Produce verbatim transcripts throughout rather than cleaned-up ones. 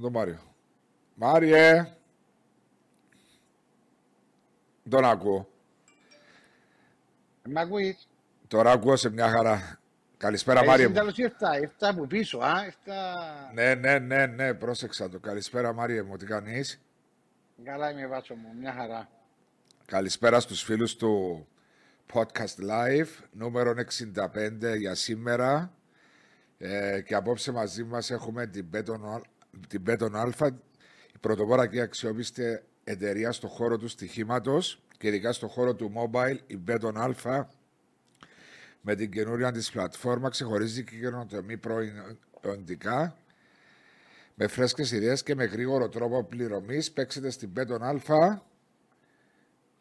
με τον Μάριο. Μάριε! Τον ακούω. Μ' ακούεις? Τώρα ακούω σε μια χαρά. Καλησπέρα, Μάριε. Εσύ τέλος ήρθα, ήρθα από πίσω, α, ήρθα... Ναι, ναι, ναι, ναι, πρόσεξα το. Καλησπέρα, Μάριε μου, τι κάνεις? Καλά είμαι, Βάτσο μου, μια χαρά. Καλησπέρα στους φίλους του Podcast Live, νούμερο εξήντα πέντε για σήμερα. Ε, και απόψε μαζί μας έχουμε την Bet On Alfa, η πρωτοπόρα και αξιόπιστη εταιρεία στον χώρο του στοιχήματος και ειδικά στον χώρο του mobile. Η Bet On Alfa με την καινούρια της πλατφόρμα ξεχωρίζει και καινοτομεί προϊόντικά με φρέσκες ιδέες και με γρήγορο τρόπο πληρωμής. Παίξετε στην Bet On Alfa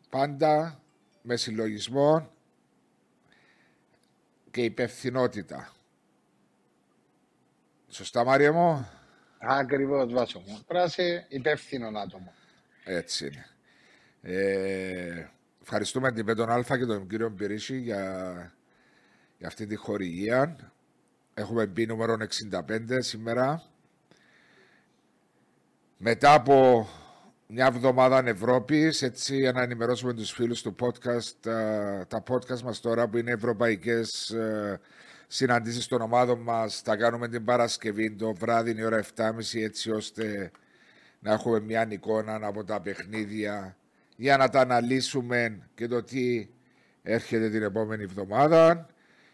πάντα με συλλογισμό και υπευθυνότητα. Σωστά, Μάριε μου? Ακριβώς, Βάσο μου. Πράσε υπεύθυνον άτομο. Έτσι είναι. Ε, ευχαριστούμε την Bet On Alfa και τον κύριο Μπυρίσι για, για αυτή τη χορηγία. Έχουμε μπει νούμερο εξήντα πέντε σήμερα. Μετά από μια εβδομάδα Ευρώπης, έτσι για να ενημερώσουμε τους φίλους του podcast, τα, τα podcast μας τώρα που είναι ευρωπαϊκές ε, συναντήσεις των ομάδων μας, θα κάνουμε την Παρασκευή το βράδυ, η ώρα εφτά και μισή, έτσι ώστε να έχουμε μια εικόνα από τα παιχνίδια για να τα αναλύσουμε και το τι έρχεται την επόμενη εβδομάδα.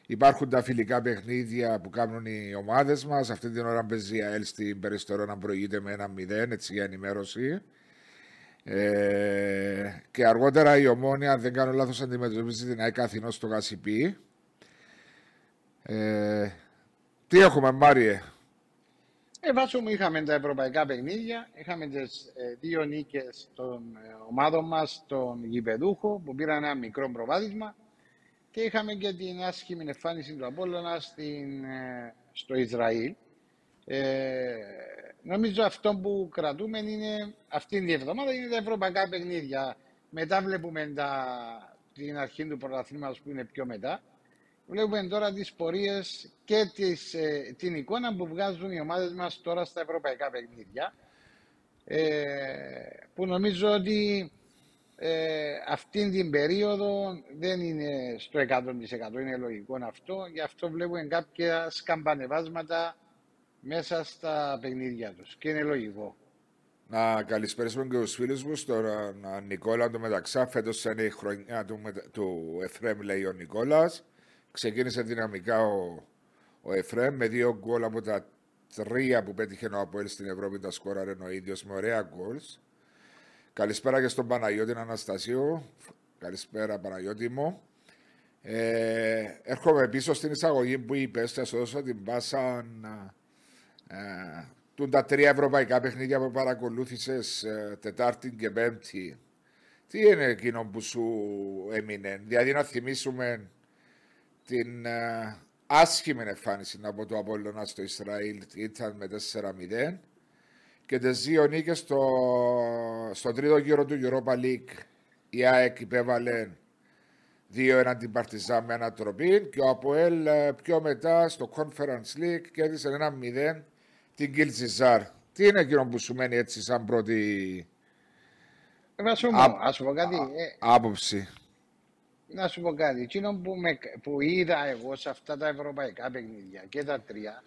Υπάρχουν τα φιλικά παιχνίδια που κάνουν οι ομάδες μας. Αυτή την ώρα παίζει η ΑΕΛ στην Περιστερό να προηγείται με ένα μηδέν, έτσι για ενημέρωση. Ε, και αργότερα η Ομόνοια, δεν κάνω λάθος, αντιμετωπίζει την ΑΕΚ Αθηνός στο Γασιπί. Ε, τι έχουμε, Μάριε? Ε, Βάσο μου, είχαμε τα ευρωπαϊκά παιχνίδια. Είχαμε τις ε, δύο νίκες των ε, ομάδων μας, τον Γηπεδούχο, που πήραν ένα μικρό προβάδισμα. Και είχαμε και την άσχημη εμφάνιση του Απόλλωνα στην, ε, στο Ισραήλ. Ε, νομίζω αυτό που κρατούμε είναι αυτήν την εβδομάδα είναι τα ευρωπαϊκά παιχνίδια. Μετά βλέπουμε τα, την αρχή του πρωταθλήματος που είναι πιο μετά. Βλέπουμε τώρα τις πορείες και τις, ε, την εικόνα που βγάζουν οι ομάδες μας τώρα στα ευρωπαϊκά παιχνίδια. Ε, που νομίζω ότι ε, αυτήν την περίοδο δεν είναι στο εκατό τοις εκατό, είναι λογικό αυτό. Γι' αυτό βλέπουμε κάποια σκαμπανεβάσματα μέσα στα παιχνίδια τους και είναι λογικό. Να καλησπέρισουμε και τους φίλους μου στον Νικόλα του Μεταξά. Φέτος είναι η χρονιά του, του Εφραίμ, λέει ο Νικόλας. Ξεκίνησε δυναμικά ο, ο Εφραίμ με δύο γκολ από τα τρία που πέτυχε ο ΑΠΟΕΛ στην Ευρώπη. Τα σκόραρε ο ίδιος με ωραία γκολς. Καλησπέρα και στον Παναγιώτη Αναστασίου. Καλησπέρα, Παναγιώτη μου. Ε, έρχομαι πίσω στην εισαγωγή που είπες, θα σου δώσω την πάσα να... Ε, τούν τα τρία ευρωπαϊκά παιχνίδια που παρακολούθησες ε, Τετάρτη και Πέμπτη. Τι είναι εκείνο που σου έμεινε? Δηλαδή να θυμίσουμε την ε, άσχημη εμφάνιση από το Απόλλωνα στο Ισραήλ, ήταν με τέσσερα μηδέν, και τις δύο νίκες στο, στο τρίτο γύρο του Europa League. Η ΑΕΚ υπέβαλε δύο ένα την Παρτιζάν με ανατροπή και ο ΑΠΟΕΛ πιο μετά στο Conference League κέρδισε ένα μηδέν την Kiltsi Zhar. Τι είναι εκείνο που σου μένει έτσι σαν πρώτη άποψη? Να σου πω κάτι. Εκείνο που, με, που είδα εγώ σε αυτά τα ευρωπαϊκά παιχνίδια και τα τρία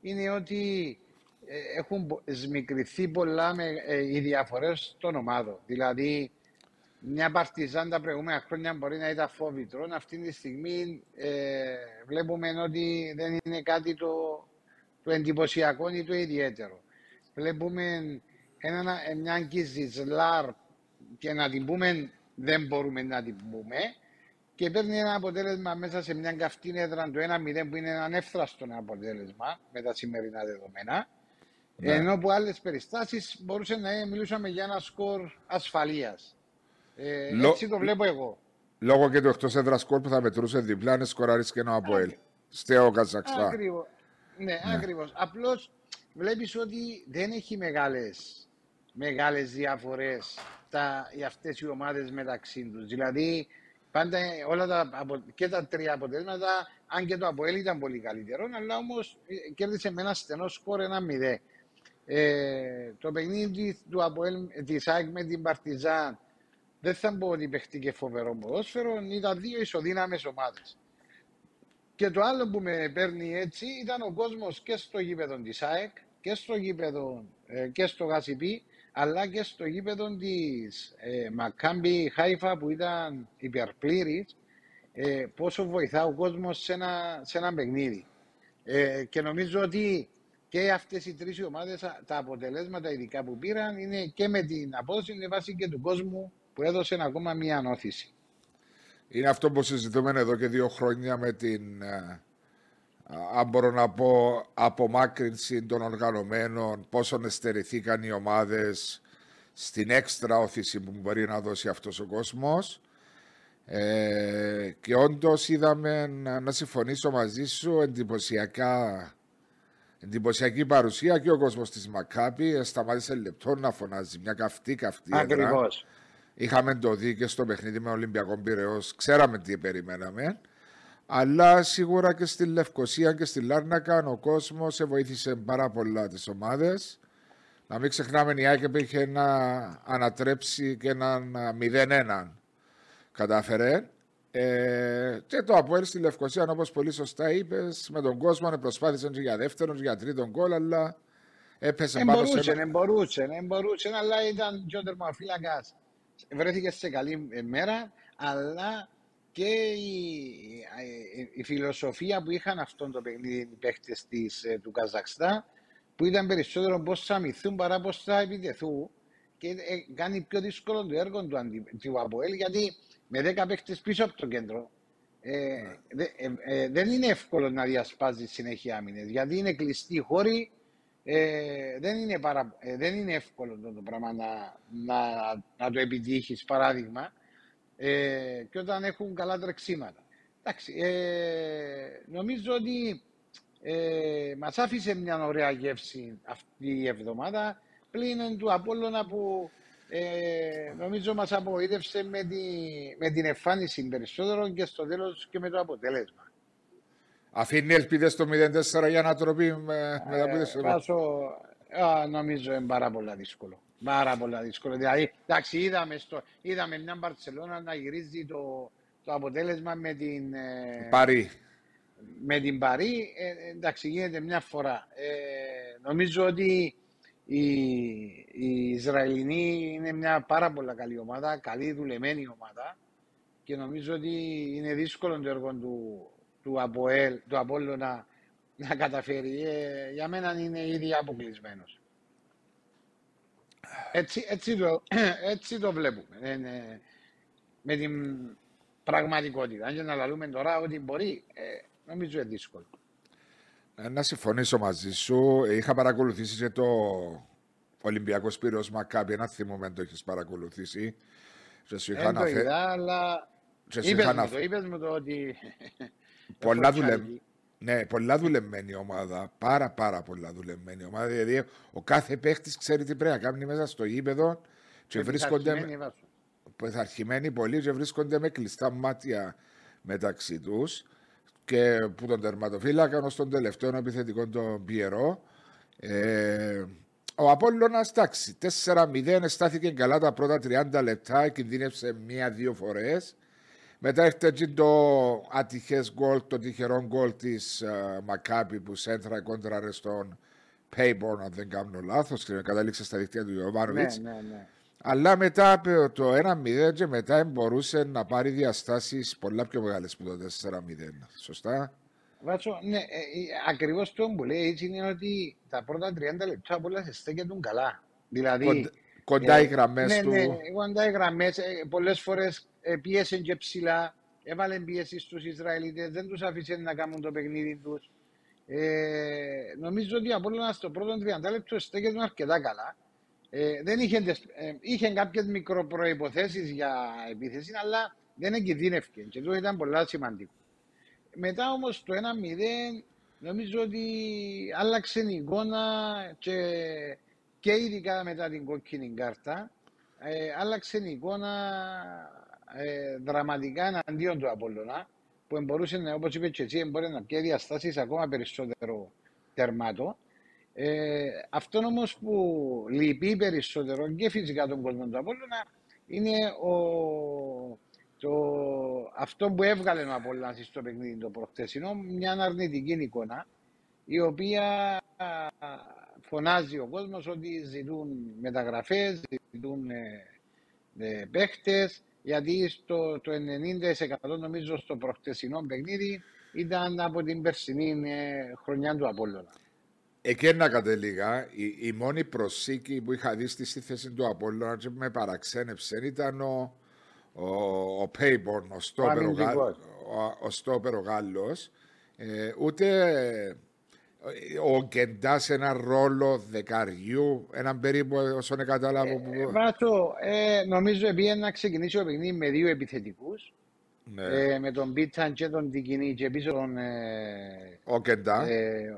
είναι ότι ε, έχουν σμικριθεί πολλά με, ε, οι διαφορές των ομάδων. Δηλαδή, μια Παρτιζάν τα προηγούμενα χρόνια μπορεί να ήταν φόβητρον. Αυτή τη στιγμή ε, βλέπουμε ότι δεν είναι κάτι το, το εντυπωσιακό ή το ιδιαίτερο. Βλέπουμε ένα, μια Kiltsi Zhar και να την πούμε δεν μπορούμε να την πούμε, και παίρνει ένα αποτέλεσμα μέσα σε μια καυτή έδρα το ένα μηδέν που είναι ένα ανέφθραστο αποτέλεσμα με τα σημερινά δεδομένα. Ναι. Ενώ που άλλες περιστάσεις μπορούσε να είναι, μιλούσαμε για ένα σκορ ασφαλείας. Ε, Λο... Έτσι το βλέπω εγώ. Λόγω και του εκτός έδρας σκορ που θα μετρούσε διπλά, είναι σκοράρισε και ένα ΑΠΟΕΛ. Στέο Καζακστάν. Ακριβώς. Ναι, ναι, ακριβώς. Απλώς βλέπεις ότι δεν έχει μεγάλες, μεγάλες διαφορές τα, αυτές οι ομάδες μεταξύ τους. Δηλαδή, πάντα όλα τα, και τα τρία αποτελέσματα, αν και το ΑΠΟΕΛ ήταν πολύ καλύτερο, αλλά όμως κέρδισε με ένα στενό σκορ ένα μηδέν. Ε, το παιχνίδι του ΑΠΟΕΛ της ΑΕΚ με την Παρτιζάν δεν θα μπορώ ότι παίχτηκε φοβερό ποδόσφαιρο, ήταν δύο ισοδύναμες ομάδες. Και το άλλο που με παίρνει έτσι ήταν ο κόσμος και στο γήπεδο της ΑΕΚ και στο γήπεδο ε, και στο Γασιπί, αλλά και στο γήπεδο της ε, Maccabi Haifa που ήταν υπερπλήρης, ε, πόσο βοηθά ο κόσμος σε ένα, σε ένα παιχνίδι. Ε, και νομίζω ότι και αυτές οι τρεις ομάδες, τα αποτελέσματα ειδικά που πήραν, είναι και με την απόδοση, είναι βάση και του κόσμου που έδωσε ακόμα μία ανώθηση. Είναι αυτό που συζητούμε εδώ και δύο χρόνια με την, αν μπορώ να πω, απομάκρυνση των οργανωμένων, πόσον εστερηθήκαν οι ομάδες στην έξτρα όθηση που μπορεί να δώσει αυτός ο κόσμος. Ε, και όντως είδαμε, να συμφωνήσω μαζί σου, εντυπωσιακά... εντυπωσιακή παρουσία και ο κόσμος της Μακάπη σταμάτησε λεπτό να φωνάζει. Μια καυτή καυτή έδρα. Είχαμε το δει και στο παιχνίδι με Ολυμπιακό Πειραιώς. Ξέραμε τι περιμέναμε. Αλλά σίγουρα και στη Λευκοσία και στη Λάρνακα ο κόσμος βοήθησε πάρα πολλά τις ομάδες. Να μην ξεχνάμε, η ΑΕΚ είχε να ανατρέψει και έναν μηδέν ένα κατάφερε. Ε, και το ΑΠΟΕΛ στη Λευκοσία, όπως πολύ σωστά είπες, με τον κόσμο να προσπάθησε και για δεύτερον και για τρίτον γκολ, αλλά έπεσε ε, πάνω μπορούσε, σε... Εμπορούσε, εμπορούσε, αλλά ήταν και ο τερμαφύλακας. Βρέθηκε σε καλή μέρα, αλλά και η, η, η φιλοσοφία που είχαν αυτόν το παιχνίδι οι παίχτες του Καζακστάν, που ήταν περισσότερο πώς θα αμυνθούν παρά πώς θα επιτεθούν, και ε, κάνει πιο δύσκολο το έργο του, του ΑΠΟΕΛ, γιατί με δέκα παίχτες πίσω από το κέντρο, ε, yeah. δε, ε, ε, δεν είναι εύκολο να διασπάζει συνέχεια άμυνες, γιατί είναι κλειστοί χώροι, ε, δεν, είναι παρα, ε, δεν είναι εύκολο το, το πράγμα να, να, να το επιτύχεις, παράδειγμα, ε, και όταν έχουν καλά τρεξίματα. Εντάξει, ε, νομίζω ότι ε, μας άφησε μια ωραία γεύση αυτή η εβδομάδα, πλην του Απόλλωνα που... Ε, νομίζω μας απογοήτευσε με, τη, με την εμφάνιση περισσότερο και στο τέλος και με το αποτέλεσμα. Αφήνει ελπίδες το μηδέν τέσσερα για ανατροπή με, με τα πούδες. Νομίζω είναι πάρα πολύ δύσκολο. Πάρα πολύ δύσκολο. Δηλαδή, εντάξει, είδαμε, στο, είδαμε μια Μπαρτσελώνα να γυρίζει το, το αποτέλεσμα με την Παρί. Με την Παρί, ε, εντάξει, γίνεται μια φορά. Ε, νομίζω ότι Οι, οι Ισραηλινοί είναι μια πάρα πολύ καλή ομάδα, καλή δουλεμένη ομάδα και νομίζω ότι είναι δύσκολο το έργο του, του, ΑΠΟΕΛ, του Απόλλωνα να, να καταφέρει. Ε, για μένα είναι ήδη αποκλεισμένος. Έτσι, έτσι, το, έτσι το βλέπουμε. Ε, με την πραγματικότητα. Αν και να λαλούμε τώρα ότι μπορεί, ε, νομίζω είναι δύσκολο. Να συμφωνήσω μαζί σου. Είχα παρακολουθήσει και το Ολυμπιακό Πειραιώς Μακάμπι. Ένα θυμόμαι αν το έχεις παρακολουθήσει. Δεν το αφε... είδα, αλλά είπες μου, αφ... το, είπες μου το ότι... Πολλά, δουλε... ναι, πολλά δουλεμένη ομάδα. Πάρα πάρα πολλά δουλεμένη ομάδα. Δηλαδή ο κάθε παίχτης ξέρει τι πρέπει να κάνει μέσα στο γήπεδο. Και βρίσκονται... Πειθαρχημένοι πολλοί και βρίσκονται με κλειστά μάτια μεταξύ τους. Και που τον τερματοφύλακα ως τον τελευταίο επιθετικό τον Πιερό. Ε, ο Απόλλωνας, τάξη, τέσσερα μηδέν στάθηκε καλά τα πρώτα τριάντα λεπτά, κινδύνευσε μία-δύο φορές. Μετά έρχεται το ατυχές γκολ, το τυχερό γκολ της Μακάπη uh, που σέντρα κόντραρε στον Payborn, αν δεν κάνω λάθος, και κατάληξε στα δικτύα του Ιωβάρβιτς. Ναι, ναι, ναι. Αλλά μετά το ένα μηδέν και μετά μπορούσε να πάρει διαστάσεις πολλά πιο μεγάλες που το τέσσερα μηδέν. Σωστά. Βάτσο, ναι, ε, ε, ακριβώς το που λέει έτσι είναι ότι τα πρώτα τριάντα λεπτά πολλά σε στέκεται καλά. Δηλαδή, Κον, κοντά ε, οι γραμμές ναι, του. Ναι, ναι, κοντά οι γραμμές. Ε, πολλές φορές ε, πιέσαν και ψηλά. Έβαλε πιέσει στους Ισραηλίτες. Δεν τους αφήσαν να κάνουν το παιχνίδι τους. Ε, νομίζω ότι από όλα στο πρώτο τριάντα λεπτά στέκεται αρκετά καλά. Ε, δεν είχε, ε, είχε κάποιες μικροπροϋποθέσεις για επίθεση, αλλά δεν εγκινδύνευκε και αυτό ήταν πολύ σημαντικό. Μετά όμως το ένα μηδέν νομίζω ότι άλλαξε η εικόνα και, και ειδικά μετά την κόκκινη κάρτα ε, άλλαξε η εικόνα ε, δραματικά εναντίον του Απόλλωνα που μπορούσε, όπως είπε και εσύ, μπορεί να πιέσει διαστάσεις ακόμα περισσότερο τερμάτο. Ε, αυτόν όμως που λυπεί περισσότερο και φυσικά τον κόσμο του Απόλλωνα είναι ο, το, αυτό που έβγαλε ο Απόλλωνας στο παιχνίδι το προχθεσινό, μια αρνητική εικόνα η οποία φωνάζει ο κόσμος ότι ζητούν μεταγραφές, ζητούν ε, ε, παίχτες, γιατί στο, το ενενήντα τοις εκατό νομίζω στο προχθεσινό παιχνίδι ήταν από την περσινή ε, χρονιά του Απόλλωνα. Εκεί να κατελήγα, η, η μόνη προσήκη που είχα δει στη θέση του Απόλλωνα και με παραξένευσε ήταν ο, ο, ο Πέιμπορν, ο στόπερο Γάλλος, ο, ο στόπερο Γάλλος ε, ούτε ο Κεντάς ένα ρόλο δεκαριού, έναν περίπου όσον κατάλαβα. Που... Ε, Βάτο, ε, νομίζω επειδή να ξεκινήσει ο παιχνίδι με δύο επιθετικούς, ναι. ε, με τον Πίτσαν και τον Τικινή και πίσω τον... Ε, ο Κεντά. Ε,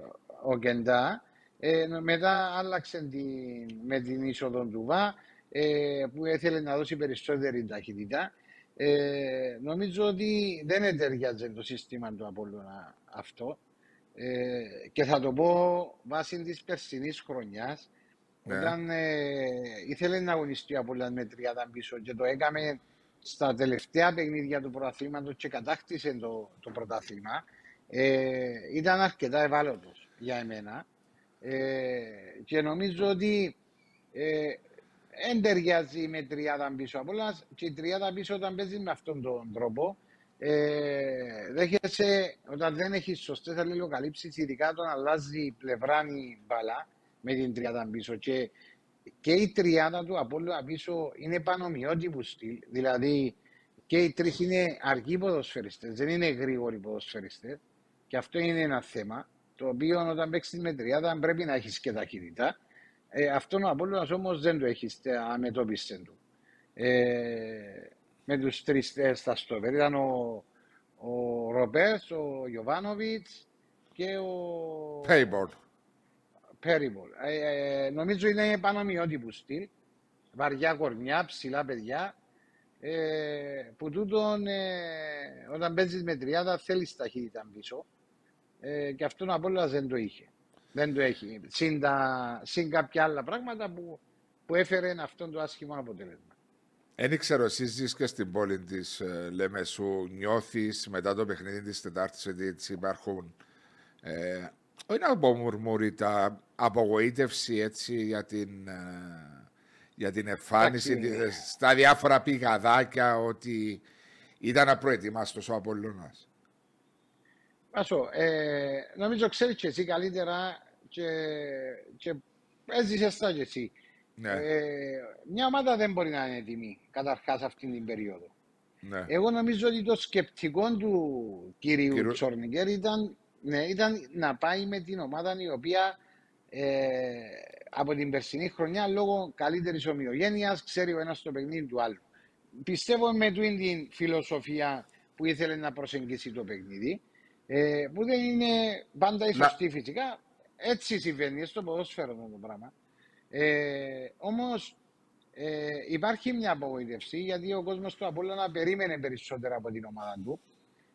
ο Κεντά. Ε, μετά άλλαξε την, με την είσοδο του Βα, ε, που ήθελε να δώσει περισσότερη ταχύτητα. Ε, νομίζω ότι δεν εταιριάζει το σύστημα του Απόλλωνα αυτό. Ε, και θα το πω βάσει της περσινής χρονιάς, ναι. Όταν ε, ήθελε να αγωνιστεί από όλα με τριάντα πίσω και το έκαμε στα τελευταία παιχνίδια του πρωταθλήματος και κατάκτησε το, το πρωταθλήμα, ε, ήταν αρκετά ευάλωτος για εμένα ε, και νομίζω ότι δεν ε, ταιριάζει με τριάντα πίσω από όλα και η τριάντα πίσω όταν παίζει με αυτόν τον τρόπο Ε, δέχεσαι, όταν δεν έχει σωστές αλληλοκαλύψεις, ειδικά όταν αλλάζει πλευρά η μπαλά με την τριάδα πίσω. Και, και η τριάδα του Απόλλωνα πίσω είναι πανομοιότυπου στυλ. Δηλαδή και οι τρεις είναι αργοί ποδοσφαιριστές, δεν είναι γρήγοροι ποδοσφαιριστές. Και αυτό είναι ένα θέμα το οποίο όταν παίξεις με τριάδα πρέπει να έχεις και ταχύτητα. Ε, αυτόν ο Απόλλωνας όμως δεν το έχεις αμετώπιση του. Ε, με τους τρεις στα στόπερ. Ήταν ο, ο Ροπέρς, ο Γιωβάνοβιτς και ο... Πέριμπορ. Πέριμπορ. Ε, νομίζω είναι πανομοιότυπου στυλ. Βαριά κορμιά, ψηλά παιδιά. Ε, που τούτον ε, όταν παίζεις με τριάδα θέλεις ταχύτητα πίσω. Ε, και αυτόν απ' όλα δεν το είχε. Δεν το έχει. Συν, τα, συν κάποια άλλα πράγματα που, που έφερε αυτόν το άσχημο αποτέλεσμα. Εν ήξερα, εσύ ζεις και στην πόλη της ε, Λεμεσού, νιώθεις μετά το παιχνίδι της Τετάρτης ότι έτσι υπάρχουν, ε, όχι να πω μουρμούριτα, απογοήτευση έτσι για την, ε, για την εμφάνιση ε, στα διάφορα πηγαδάκια ότι ήταν απροετοιμάστος ο Απολλώνας. Άσο, ε, νομίζω ξέρεις και εσύ καλύτερα και, και έζησες τα και εσύ. Ναι. Ε, μια ομάδα δεν μπορεί να είναι έτοιμη καταρχάς αυτήν την περίοδο. Ναι. Εγώ νομίζω ότι το σκεπτικό του κυρίου Κύριου... Τσόρνικερ ήταν, ναι, ήταν να πάει με την ομάδα η οποία ε, από την περσινή χρονιά λόγω καλύτερης ομοιογένειας ξέρει ο ένας το παιχνίδι του άλλου. Πιστεύω με τούτη την φιλοσοφία που ήθελε να προσεγγίσει το παιχνίδι ε, που δεν είναι πάντα η σωστή να... φυσικά. Έτσι συμβαίνει στο ποδόσφαιρο το πράγμα. Ε, όμως ε, υπάρχει μια απογοήτευση γιατί ο κόσμος του Απόλλωνα περίμενε περισσότερα από την ομάδα του.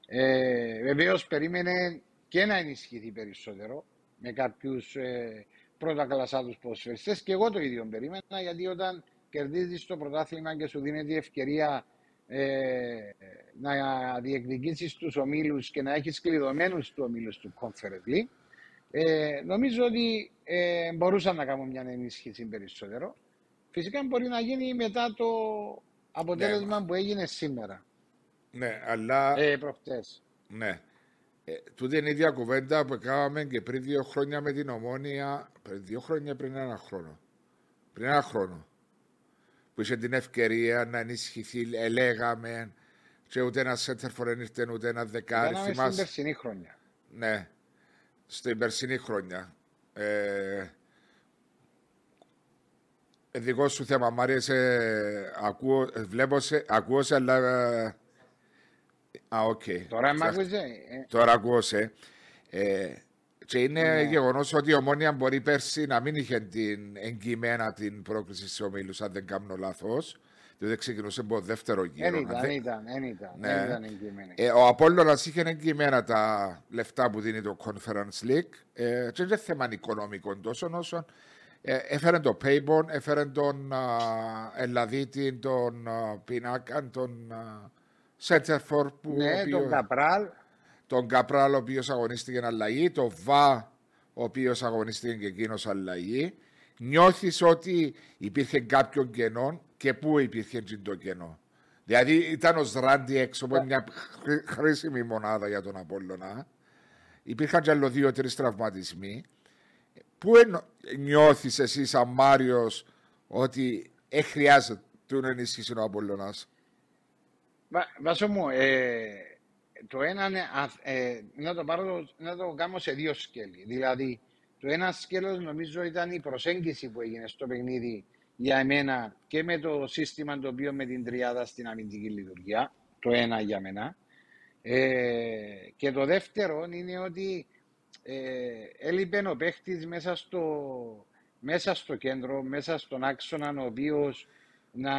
Ε, βεβαίως περίμενε και να ενισχυθεί περισσότερο με κάποιους ε, πρώτα κλασσάτους ποδοσφαιριστές και εγώ το ίδιο περίμενα γιατί όταν κερδίζεις το πρωτάθλημα και σου δίνεται η ευκαιρία ε, να διεκδικήσεις τους ομίλους και να έχεις κλειδωμένους τους ομίλους του Conference League, Ε, νομίζω ότι ε, μπορούσαν να κάνουν μια ενίσχυση περισσότερο. Φυσικά μπορεί να γίνει μετά το αποτέλεσμα, ναι, που έγινε σήμερα. Ναι, αλλά. Ε, προχτές. Ναι. Ε, τούτη είναι η ίδια κουβέντα που κάναμε και πριν δύο χρόνια με την Ομόνοια. Πριν δύο χρόνια, πριν ένα χρόνο. Πριν ένα χρόνο. Που είχε την ευκαιρία να ενισχυθεί, ελέγαμε. Και ούτε ένα σέντερφορ ήρθε, ούτε ένα δεκάρι. Ήταν στην περσινή χρόνια. Ναι. Στην περσινή χρόνια. Ε, δικό σου θέμα, Μάρια, σε, ακούω, βλέπω σε, ακούω σε, αλλά... Α, οκ. Okay. Τώρα με ακούζε. Τώρα ακούω σε. Ε, και είναι yeah. γεγονός ότι η Ομόνοια μπορεί πέρσι να μην είχε την εγκυμένα την πρόκληση σε ομίλους, αν δεν κάνω λάθος. διότι ξεκινούσε από δεύτερο γύρο. Δεν ήταν, δεν ήταν, δεν ήταν, ναι. ήταν εγγυημένη. Ε, ο Απόλλωνας είχε εγγυημένα τα λεφτά που δίνει το Conference League. Ε, και δεν θέμα οικονομικών τόσο όσων. Ε, έφερε τον Paybon, έφερε τον Ελλαδίτη, τον Πινάκαν, τον Σέντερφορ. Ναι, οποίος, τον Καπράλ. Τον Καπράλ, ο οποίος αγωνίστηκε αλλαγή. Τον Βα, ο οποίος αγωνίστηκε και εκείνος αλλαγή. Νιώθεις ότι υπήρχε κάποιον κενό και πού υπήρχε το κενό. Δηλαδή ήταν ο Σράντι έξω από yeah. μια χρήσιμη μονάδα για τον Απόλλωνα. Υπήρχαν κι άλλο δύο-τρεις τραυματισμοί. Πού νιώθεις εσύ σαν Μάριος ότι ε, χρειάζεται την ενίσχυση ο Απόλλωνας? Βάσο μου, ε, το ένα είναι ε, να, το πάρω, να το κάνω σε δύο σκέλη. Δηλαδή το ένα σκέλος νομίζω ήταν η προσέγγιση που έγινε στο παιχνίδι για εμένα και με το σύστημα το οποίο με την τριάδα στην αμυντική λειτουργία. Το ένα για μένα. Ε, και το δεύτερο είναι ότι ε, έλειπε ο παίχτης μέσα στο, μέσα στο κέντρο, μέσα στον άξονα, ο οποίος να,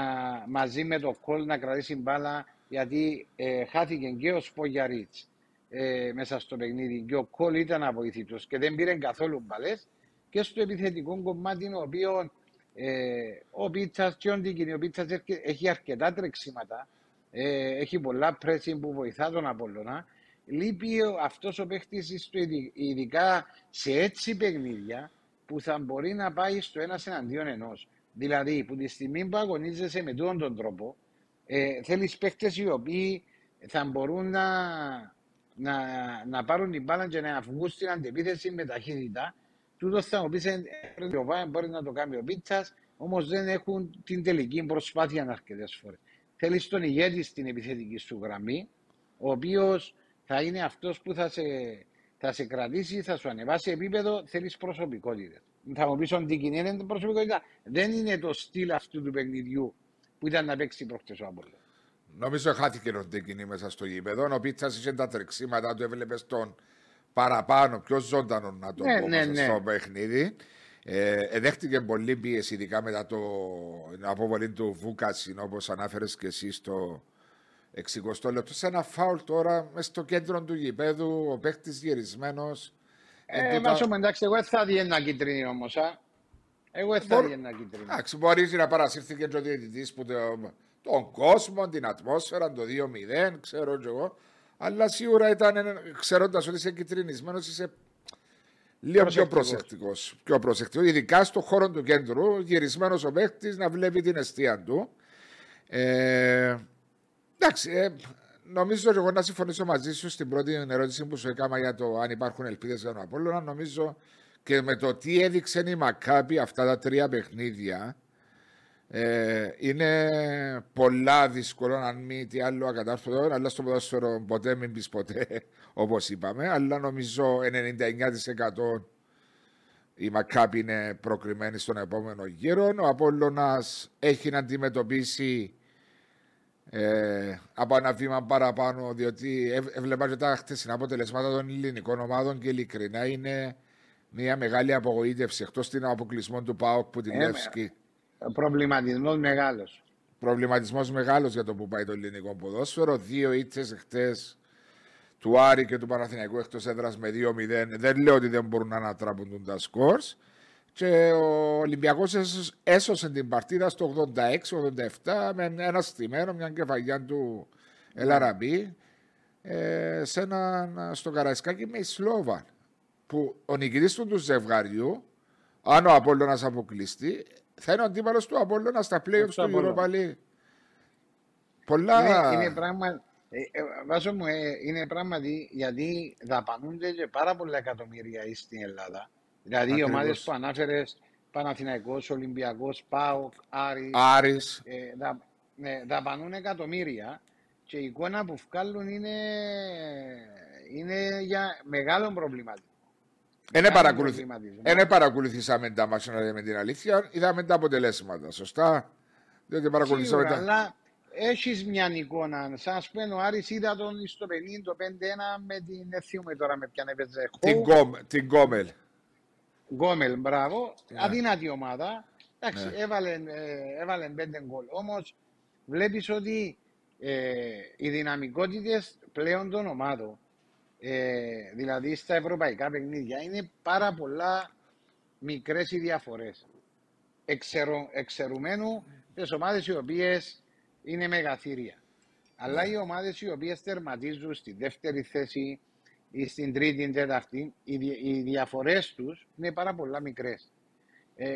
μαζί με το κόλ να κρατήσει μπάλα, γιατί ε, χάθηκε και ο Σπογιαρίτς. Ε, μέσα στο παιχνίδι και ο Κόλ ήταν αβοήθητος και δεν πήρε καθόλου μπαλές και στο επιθετικό κομμάτι, ο οποίο ε, ο Πίτσας και ο Ντίκινι, ο Πίτσας έχει αρκετά τρεξίματα, ε, έχει πολλά πρέσι που βοηθά τον Απόλλωνα. Λείπει αυτός ο παίχτης ειδικά σε έτσι παιχνίδια που θα μπορεί να πάει στο ένας εναντίον ενός. Δηλαδή που τη στιγμή που αγωνίζεσαι με τούτον τον τρόπο ε, θέλεις παίχτες οι οποίοι θα μπορούν να Να, να πάρουν την μπάλα και να βγουν στην αντεπίθεση με ταχύτητα. Τούτο θα μου πεις μπορεί να το κάνει ο Πίτσας, όμως δεν έχουν την τελική προσπάθεια αρκετές φορές. Θέλεις τον ηγέτη στην επιθετική σου γραμμή, ο οποίος θα είναι αυτός που θα σε, θα σε κρατήσει, θα σου ανεβάσει επίπεδο. Θέλεις προσωπικότητα. Θα μου πεις ότι κοινή είναι προσωπικότητα. Δεν είναι το στυλ αυτού του παιχνιδιού που ήταν να παίξει προχτές ο Απόλλων. Νομίζω χάθηκε ο Ντίκινι μέσα στο γήπεδο. Ο Πίτσας είχε τα τρεξίματα του, έβλεπε τον παραπάνω, πιο ζωντανό να το ναι, πω ναι, ναι. στο παιχνίδι. Ε, δέχτηκε πολύ πίεση, ειδικά μετά το, την αποβολή του Βούκασιν, όπως ανάφερες και εσύ στο εξηκοστό λεπτό. Σε ένα φάουλ τώρα, μες στο κέντρο του γήπεδου, ο παίχτης γυρισμένος. Ε, εντύπα... Μάσο μου, εντάξει, εγώ θα δει ένα κίτρινο όμως. Α. Εγώ θα Μπορ... δει ένα κίτρινο. Εντάξει, μπορεί να παρασύρθηκε και ο διαιτητής που. Το... τον κόσμο, την ατμόσφαιρα, το δύο μηδέν, ξέρω κι εγώ. Αλλά σίγουρα ήταν, ξέροντας ότι είσαι κυτρινισμένος, είσαι λίγο πιο προσεκτικός. Πιο προσεκτικός, ειδικά στον χώρο του κέντρου, γυρισμένος ο παίκτης να βλέπει την αιστεία του. Ε, εντάξει, ε, νομίζω εγώ να συμφωνήσω μαζί σου στην πρώτη ερώτηση που σου έκανα για το αν υπάρχουν ελπίδες για τον Απόλλωνα. Νομίζω και με το τι έδειξε η Μακάμπι αυτά τα τρία παιχνίδια. Ε, είναι πολλά δύσκολο, αν μη τι άλλο ακατάρθωτο, αλλά στο ποδόσφαιρο ποτέ μην πεις ποτέ, όπως είπαμε. Αλλά νομίζω ενενήντα εννέα τοις εκατό η Μακάπη είναι προκριμένη στον επόμενο γύρο. Ο Απόλλωνας έχει να αντιμετωπίσει ε, από ένα βήμα παραπάνω, διότι έβλεπα και τα χτεσινά αποτελεσμάτα των ελληνικών ομάδων και ειλικρινά είναι μια μεγάλη απογοήτευση, εκτός των αποκλεισμών του ΠΑΟΚ που την Λεύσκη. Προβληματισμός μεγάλος. Προβληματισμός μεγάλος για το που πάει το ελληνικό ποδόσφαιρο. Δύο ήττες χτες του Άρη και του Παναθηναϊκού εκτός έδρας με δύο μηδέν. Δεν λέω ότι δεν μπορούν να ανατραπούν τα σκορς. Και ο Ολυμπιακός έσωσε την παρτίδα στο ογδόντα έξι ογδόντα επτά με ένα στιμένο, μια κεφαλιά του Ελαραμπή ε, στο Καραϊσκάκι με η Σλόβαν. Που ο νικητής του, του ζευγαριού, αν ο Απόλλωνας αποκλειστεί, θα είναι ο αντίπαλος του Απόλλωνα στα play-offs του Europa League. Πολλά... Είναι, είναι πράγμα... Ε, βάζω μου, ε, είναι πράγματι γιατί δαπανούνται και πάρα πολλά εκατομμύρια στην Ελλάδα. Δηλαδή οι ομάδες που ανάφερες, Παναθηναϊκός, Ολυμπιακός, ΠΑΟΚ, Άρης, Άρης. Ε, δα, ε, δαπανούν εκατομμύρια και η εικόνα που βγάλουν είναι, είναι για μεγάλο προβληματισμό. Δεν παρακολουθ... παρακολουθήσαμε τα μάτια με την αλήθεια, είδαμε τα αποτελέσματα. Σωστά. Διότι παρακολουθήσαμε Σίγουρα, τα. Αλλά έχει μια εικόνα. Σαν σπένω, ο Άρης είδα τον στο πενήντα πέντε ένα με την Εθιούμε τώρα με πιαν έπαιζε. Την, Γκόμ, την Γκόμελ. Γκόμελ, μπράβο. Yeah. Αδύνατη ομάδα. Εντάξει, yeah. έβαλε, έβαλε πέντε γκολ. Όμως βλέπεις ότι ε, οι δυναμικότητες πλέον των ομάδων, ε, δηλαδή στα ευρωπαϊκά παιχνίδια, είναι πάρα πολλά μικρές οι διαφορές. Εξαιρου, εξαιρουμένου τις ομάδες οι οποίες είναι μεγαθύρια. Αλλά οι ομάδες οι οποίες τερματίζουν στη δεύτερη θέση ή στην τρίτη ή τέταρτη, οι διαφορές τους είναι πάρα πολλά μικρές. Ε,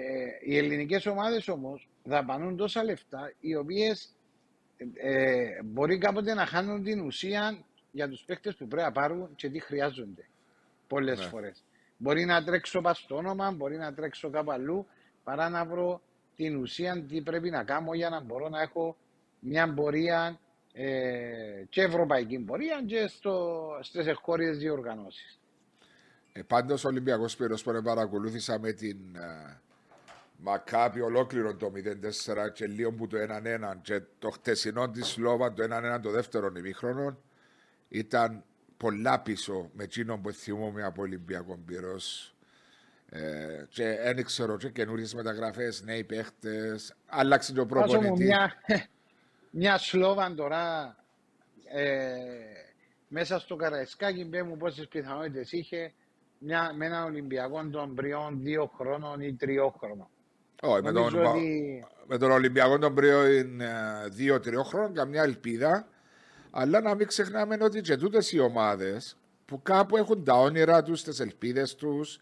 οι ελληνικές ομάδες όμως δαπανούν τόσα λεφτά, οι οποίες ε, μπορεί κάποτε να χάνουν την ουσία για τους παίκτες που πρέπει να πάρουν και τι χρειάζονται πολλές ναι. φορές. Μπορεί να τρέξω στο όνομα, μπορεί να τρέξω κάπου αλλού, παρά να βρω την ουσία τι πρέπει να κάνω για να μπορώ να έχω μια πορεία Ε, και ευρωπαϊκή πορεία και στις εγχώριες διοργανώσεις. Ε, πάντως ο Ολυμπιακός Πυροσπόρ παρακολούθησα με την uh, Μακάπη ολόκληρο το μηδέν τέσσερα και λίγο που το ένα ένα και το χτεσινό της Σλόβαν το ένα ένα το δεύτερο ημίχρονο ήταν πολλά πίσω με εκείνον που θυμούμαι από Ολυμπιακό Πυρός ε, και δεν ξέρω και καινούριες μεταγραφές, νέοι παίχτες, άλλαξε το προπονητή. Μια Σλόβαν τώρα ε, μέσα στο Καραϊσκάκι, πέ μου πόσες πιθανότητες είχε μια, με έναν Ολυμπιακό των πριών δύο χρόνων ή τριών χρόνων. Όχι, με, ότι... με τον Ολυμπιακό των πριών δύο-τριών χρόνων, καμιά ελπίδα. Αλλά να μην ξεχνάμε ότι και τούτες οι ομάδες που κάπου έχουν τα όνειρά τους, τις ελπίδες τους,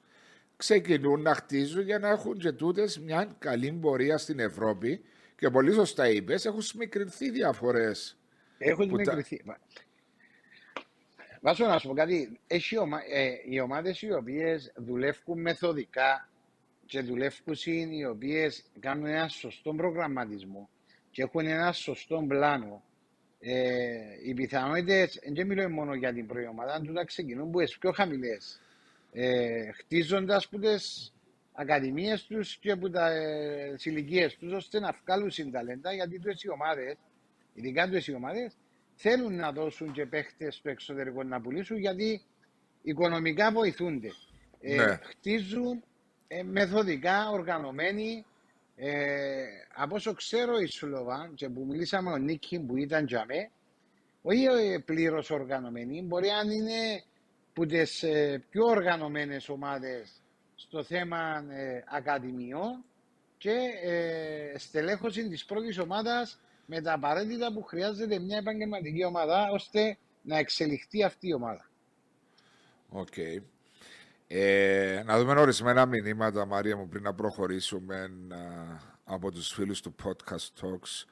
ξεκινούν να χτίζουν για να έχουν και τούτες μια καλή πορεία στην Ευρώπη. Και πολύ σωστά είπες, έχουν σμικρυνθεί διαφορές. Έχουν σμικρυνθεί. Τα... Βάσο να σου πω κάτι. Έχει ομα... ε, οι ομάδες οι οποίες δουλεύουν μεθοδικά και δουλεύουν οι οποίες κάνουν ένα σωστό προγραμματισμό και έχουν ένα σωστό πλάνο, ε, οι πιθανότητες, δεν μιλώ μόνο για την πρώτη ομάδα, αν τούτα ξεκινούν που είναι πιο χαμηλές, ε, χτίζοντας που τις... ακαδημίες τους και από τα ε, ηλικίες τους, ώστε να βγάλουν συνταλέντα, γιατί οι ομάδες, ειδικά οι ομάδες, θέλουν να δώσουν και παίχτες στο εξωτερικό να πουλήσουν, γιατί οικονομικά βοηθούνται. Ε, ναι. Χτίζουν ε, μεθοδικά, οργανωμένοι. Ε, από όσο ξέρω η Σλοβάν, και που μιλήσαμε ο Νίκη που ήταν για μέ, όχι πλήρως οργανωμένοι, μπορεί αν είναι που τις ε, πιο οργανωμένες ομάδες στο θέμα ε, ακαδημιών και ε, στελέχωση της πρώτης ομάδας με τα απαραίτητα που χρειάζεται μια επαγγελματική ομάδα ώστε να εξελιχθεί αυτή η ομάδα. Οκ. Okay. Ε, να δούμε ορισμένα μηνύματα, Μαρία μου, πριν να προχωρήσουμε από τους φίλους του Podcast Talks.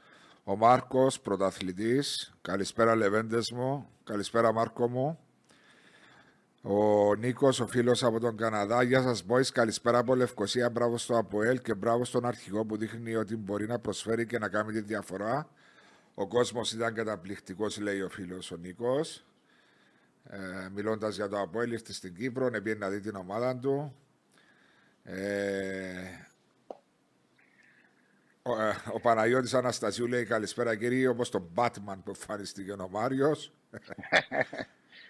Ο Μάρκος, πρωταθλητής. Καλησπέρα Λεβέντες μου. Καλησπέρα Μάρκο μου. Ο Νίκος, ο φίλος από τον Καναδά. Γεια σας, boys. Καλησπέρα από Λευκοσία. Μπράβο στο ΑΠΟΕΛ και μπράβο στον αρχηγό που δείχνει ότι μπορεί να προσφέρει και να κάνει τη διαφορά. Ο κόσμος ήταν καταπληκτικός, λέει ο φίλος ο Νίκος. Ε, μιλώντας για το ΑΠΟΕΛ, ήρθε στην Κύπρο, πήγε να δει την ομάδα του. Ε, ο, ε, ο Παναγιώτης Αναστασίου λέει καλησπέρα, κύριε, όπως τον Batman που εμφανίστηκε ο Μάριος.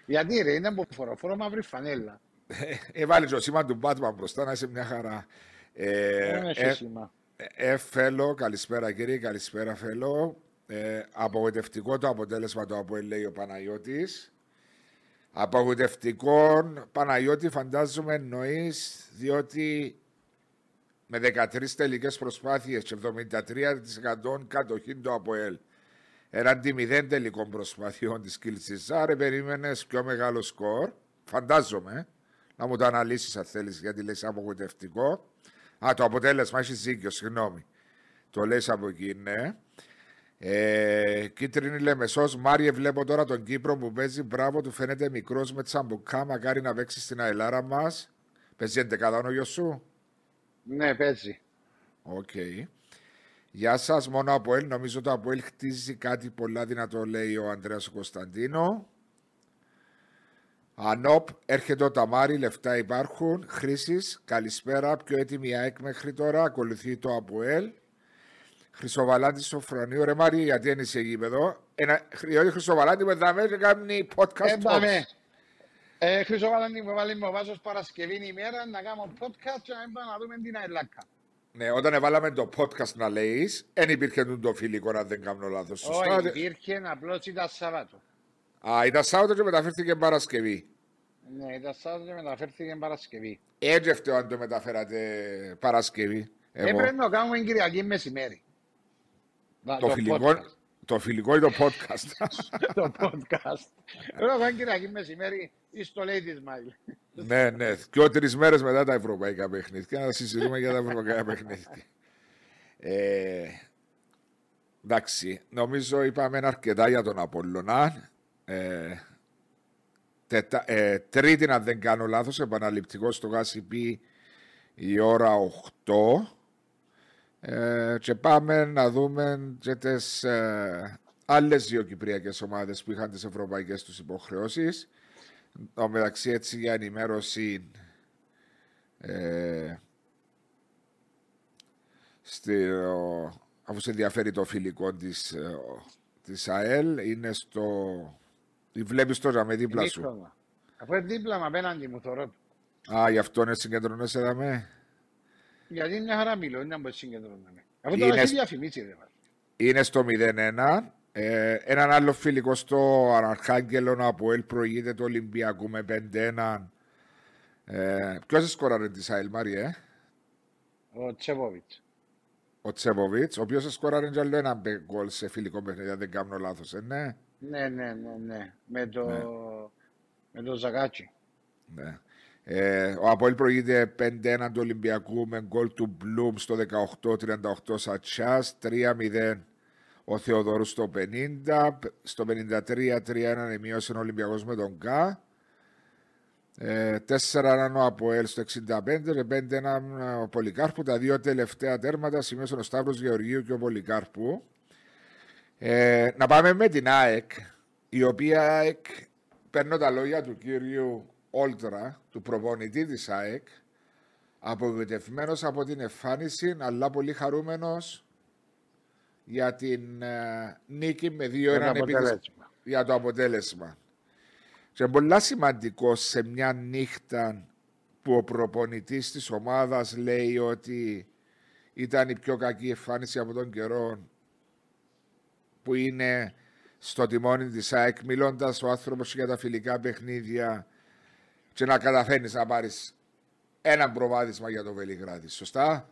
Γιατί ρε, είναι από φοροφόρο μαύρη φανέλα. Έβαλε το σήμα του Batman μπροστά, να είσαι μια χαρά. Ε, Φέλο, καλησπέρα κύριε, καλησπέρα Φέλο. Ε, απογοητευτικό το αποτέλεσμα το ΑΠΟΕΛ, λέει ο Παναγιώτης. Απογοητευτικό, Παναγιώτη, φαντάζομαι εννοείς, διότι με δεκατρείς τελικές προσπάθειες και εβδομήντα τρία τοις εκατό κατοχή το ΑΠΟΕΛ. Έναντι μηδέν τελικών προσπαθειών της Kiltsi Zhar, περίμενες πιο μεγάλο σκορ. Φαντάζομαι να μου το αναλύσεις αν θέλεις, γιατί λες απογοητευτικό. Α, το αποτέλεσμα έχει δίκιο, συγγνώμη. Το λες από εκεί, ναι. Ε, κίτρινη Λεμεσός, Μάριε, βλέπω τώρα τον Κύπρο που παίζει. Μπράβο, του φαίνεται μικρός με τσαμπουκά. Μακάρι να παίξει στην αελάρα μας. Παίζει εντεκαδόν ο γιος σου. Ναι, παίζει. Οκ. Okay. Γεια σας, μόνο ΑΠΟΕΛ. Νομίζω το ΑΠΟΕΛ χτίζει κάτι πολλά δυνατό, λέει ο Ανδρέας Κωνσταντίνο. Ανόπ, έρχεται ο Ταμάρι, λεφτά υπάρχουν. Χρήσης, καλησπέρα, πιο έτοιμη ΑΕΚ μέχρι τώρα, ακολουθεί το ΑΠΟΕΛ. Χρυσοβαλάντη Σοφρονίου, ρε Μάρι, γιατί είναι σε γήπεδο. Διότι Χρυσοβαλάντη με δάμε και κάνει podcast. Ε, Χρυσοβαλάντη, με βάλει με ο Βάσος Παρασκευήν ημέρα να κάνω podcast και να δούμε την αελάκα. Ναι, όταν έβαλαμε το podcast να λέει, δεν υπήρχε το φιλικό, να δεν κάνω λάθος. Όχι, υπήρχε, απλώς ήταν Σάββατο. Α, ήταν Σάββατο και μεταφέρθηκε Παρασκευή. Ναι, ήταν Σάββατο και μεταφέρθηκε Παρασκευή. Έτσι φταίω αν το μεταφέρατε Παρασκευή. Έπρεπε να κάνουμε Κυριακή μεσημέρι. Το, το φιλικό. Podcast. Το φιλικό ή το podcast. Το podcast. Εδώ θα είναι Κυριακή μεσημέρι ή στο Ladies Mile. Ναι, ναι. Πιο τρεις μέρες μετά τα ευρωπαϊκά παιχνίδια. Να συζητούμε για τα ευρωπαϊκά παιχνίδια. Ε, εντάξει. Νομίζω είπαμε αρκετά για τον Απόλλωνα. Ε, ε, τρίτη, αν δεν κάνω λάθος, επαναληπτικό στο Γάσιπι η ώρα οκτώ. Ε, και πάμε να δούμε και τις ε, άλλες δύο κυπριακές ομάδες που είχαν τις ευρωπαϊκές τους υποχρεώσεις. Εν μεταξύ, έτσι για ενημέρωση, ε, στη, ο, αφού σε ενδιαφέρει το φιλικό της, ε, ο, της ΑΕΛ, είναι στο... Τη βλέπεις τώρα με δίπλα σου. Δίπλωμα. Αφού είναι δίπλα απέναντι μου θωρώ. Α, γι' αυτό είναι συγκεντρωνές έδαμε. Γιατί είναι χαρά μιλώ, είναι από συγκεντρώναμε. Αυτό το έχει διαφημίσει δεν μας. Είναι στο μηδέν ένα. Ε, έναν άλλο φιλικό στο Αρχάγγελο από ΕΛ προηγείται το Ολυμπιακού με πέντε ένα. Ε, ποιος σκόραρε της ΑΕΛ, Μάριε? Ε? Ο Τσεβόβιτς. Ο Τσεβόβιτς, ο οποίος σκόραρε και άλλο ένα γκολ σε φιλικό παιχνίδι, δεν κάνω λάθος, ε, ναι. Ναι, ναι, ναι, ναι. Με το, ναι. Με το Ζαγάτσι. Ναι. Ε, ο ΑΠΟΕΛ προηγείται πέντε ένα του Ολυμπιακού με γκολ του Μπλουμ στο δεκαοκτώ τριάντα οκτώ Σατσάς, τρία μηδέν ο Θεοδωρού στο πενήντα, στο πενήντα τρία τρία ένα μείωσε ο Ολυμπιακός με τον Γκά, ε, τέσσερα ένα ο ΑΠΟΕΛ στο εξήντα πέντε και πέντε ένα ο Πολυκάρπου. Τα δύο τελευταία τέρματα σημείωσαν ο Σταύρος Γεωργίου και ο Πολυκάρπου. Ε, να πάμε με την ΑΕΚ, η οποία ΑΕΚ, παίρνω τα λόγια του κύριου Όλτρα, του προπονητή της ΑΕΚ, απογοητευμένος από την εμφάνιση, αλλά πολύ χαρούμενος για την ε, νίκη με δύο έναν επίτης, για το αποτέλεσμα. Και πολλά σημαντικό σε μια νύχτα που ο προπονητής της ομάδας λέει ότι ήταν η πιο κακή εμφάνιση από τον καιρό, που είναι στο τιμόνι της ΑΕΚ, μιλώντας ο άνθρωπος για τα φιλικά παιχνίδια, και να καταφέρνεις να πάρεις ένα προβάδισμα για το Βελιγράδι. Σωστά.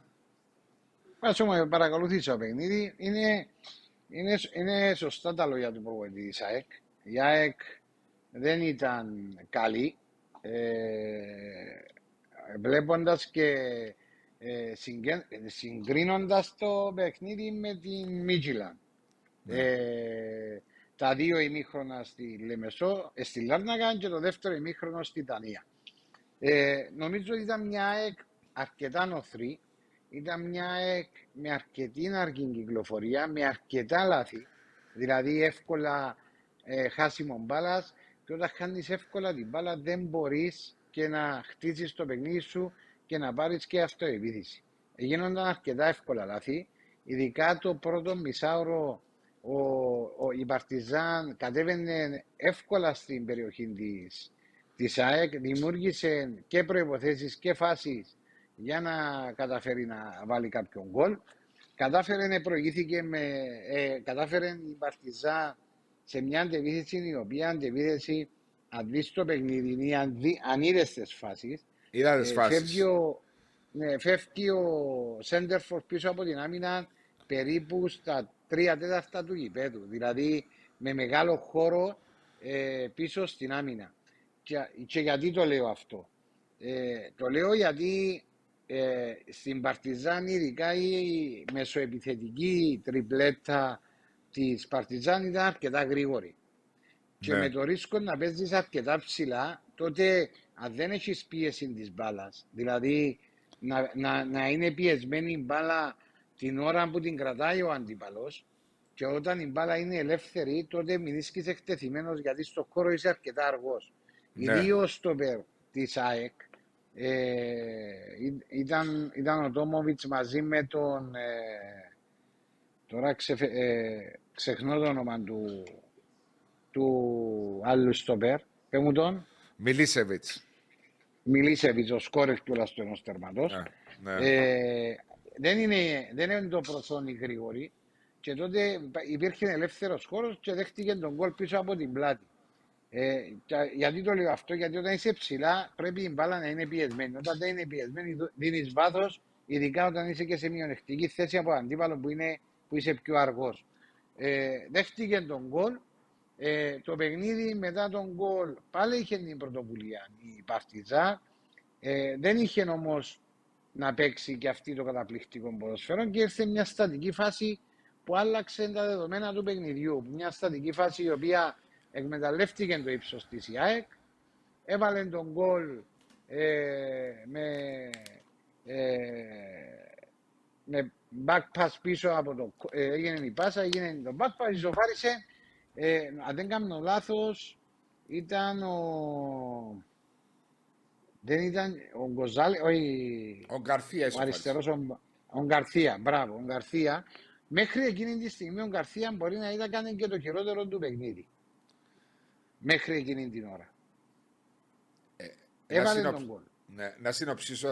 Ας όμως παρακολουθήσω το παιχνίδι. Είναι, είναι, είναι σωστά τα λόγια του προβολητή της ΑΕΚ. Η ΑΕΚ δεν ήταν καλή. Ε, βλέποντας και ε, συγκεν, συγκρίνοντας το παιχνίδι με την Midtjylland. Mm. Ε, τα δύο ημίχρονα στη Λεμεσό, στη Λάρνακα και το δεύτερο ημίχρονο στη Δανία. Ε, νομίζω ότι ήταν μια ΑΕΚ αρκετά νοθρή, ήταν μια ΑΕΚ με αρκετή αργή κυκλοφορία, με αρκετά λάθη, δηλαδή εύκολα ε, χάσιμο μπάλας, και όταν χάνεις εύκολα την μπάλα δεν μπορείς και να χτίσεις το παιχνίδι σου και να πάρεις και αυτοεπίθεση. Γίνονταν αρκετά εύκολα λάθη, ειδικά το πρώτο μισάωρο. Ο, ο, η Παρτιζάν κατέβαινε εύκολα στην περιοχή της, της ΑΕΚ, δημιούργησε και προϋποθέσεις και φάσεις για να καταφέρει να βάλει κάποιον γκολ. Κατάφερε, προηγήθηκε με, ε, κατάφερε η Παρτιζάν σε μια αντεπίθεση, η οποία αντεπίθεση, αν δεις το παιχνίδι ή αν, αν είδες τις φάσεις, ε, φεύγει ο, ναι, φεύγει ο Σέντερφορ πίσω από την άμυνα περίπου στα τρία τέταρτα του γηπέδου, δηλαδή με μεγάλο χώρο ε, πίσω στην άμυνα. Και, και γιατί το λέω αυτό. Ε, το λέω γιατί ε, στην Παρτιζάν, ειδικά η μεσοεπιθετική τριπλέτα της Παρτιζάν ήταν αρκετά γρήγορη. Ναι. Και με το ρίσκο να παίζεις αρκετά ψηλά, τότε αν δεν έχεις πίεση της μπάλας, δηλαδή να, να, να είναι πιεσμένη η μπάλα την ώρα που την κρατάει ο αντίπαλος, και όταν η μπάλα είναι ελεύθερη, τότε μην είσαι εκτεθειμένος, γιατί στο χώρο είσαι αρκετά αργός. Ναι. Ιδίως στο περ της ΑΕΚ ε, ήταν, ήταν ο Τόμοβιτς μαζί με τον... Ε, τώρα ξε, ε, ξεχνώ το όνομα του, του άλλου στο περ. Πες μου τον. Μιλίσεβιτς. Μιλίσεβιτς, ο σκόρερ του Λαστοενός Τερματός. Ναι, ναι. Ε, δεν είναι, δεν είναι το προσώνει γρήγορη και τότε υπήρχε ελεύθερος χώρος και δέχτηκε τον γκολ πίσω από την πλάτη. Ε, γιατί το λέω αυτό? Γιατί όταν είσαι ψηλά πρέπει η μπάλα να είναι πιεσμένη. Όταν δεν είναι πιεσμένη δίνεις βάθος, ειδικά όταν είσαι και σε μειονεκτική θέση από αντίπαλο που, είναι, που είσαι πιο αργός. Ε, δέχτηκε τον γκολ. Ε, το παιχνίδι μετά τον γκολ πάλι είχε την πρωτοβουλία η Παρτιζάν, ε, δεν είχε όμως να παίξει και αυτή το καταπληκτικό ποδοσφαίρο και ήρθε μια στατική φάση που άλλαξε τα δεδομένα του παιχνιδιού, μια στατική φάση η οποία εκμεταλλεύτηκε το ύψος της η ΑΕΚ, έβαλε τον γκολ ε, με, ε, με back pass πίσω από το, ε, έγινε η πάσα, έγινε το back pass, ισοφάρισε. Ε, αν δεν κάνω λάθος, ήταν ο... Δεν ήταν ο Γκοζάλη, όχι... Ο Γκαρθία. Ο αριστερός, ο, ο Γκαρθία, μπράβο, ο Γκαρθία. Μέχρι εκείνη τη στιγμή ο Γκαρθία μπορεί να ήταν κάνει και το χειρότερο του παιχνίδι. Μέχρι εκείνη την ώρα. Ε, Έβαλε συνοψ... τον γκολ. Ναι, να συνοψίσω,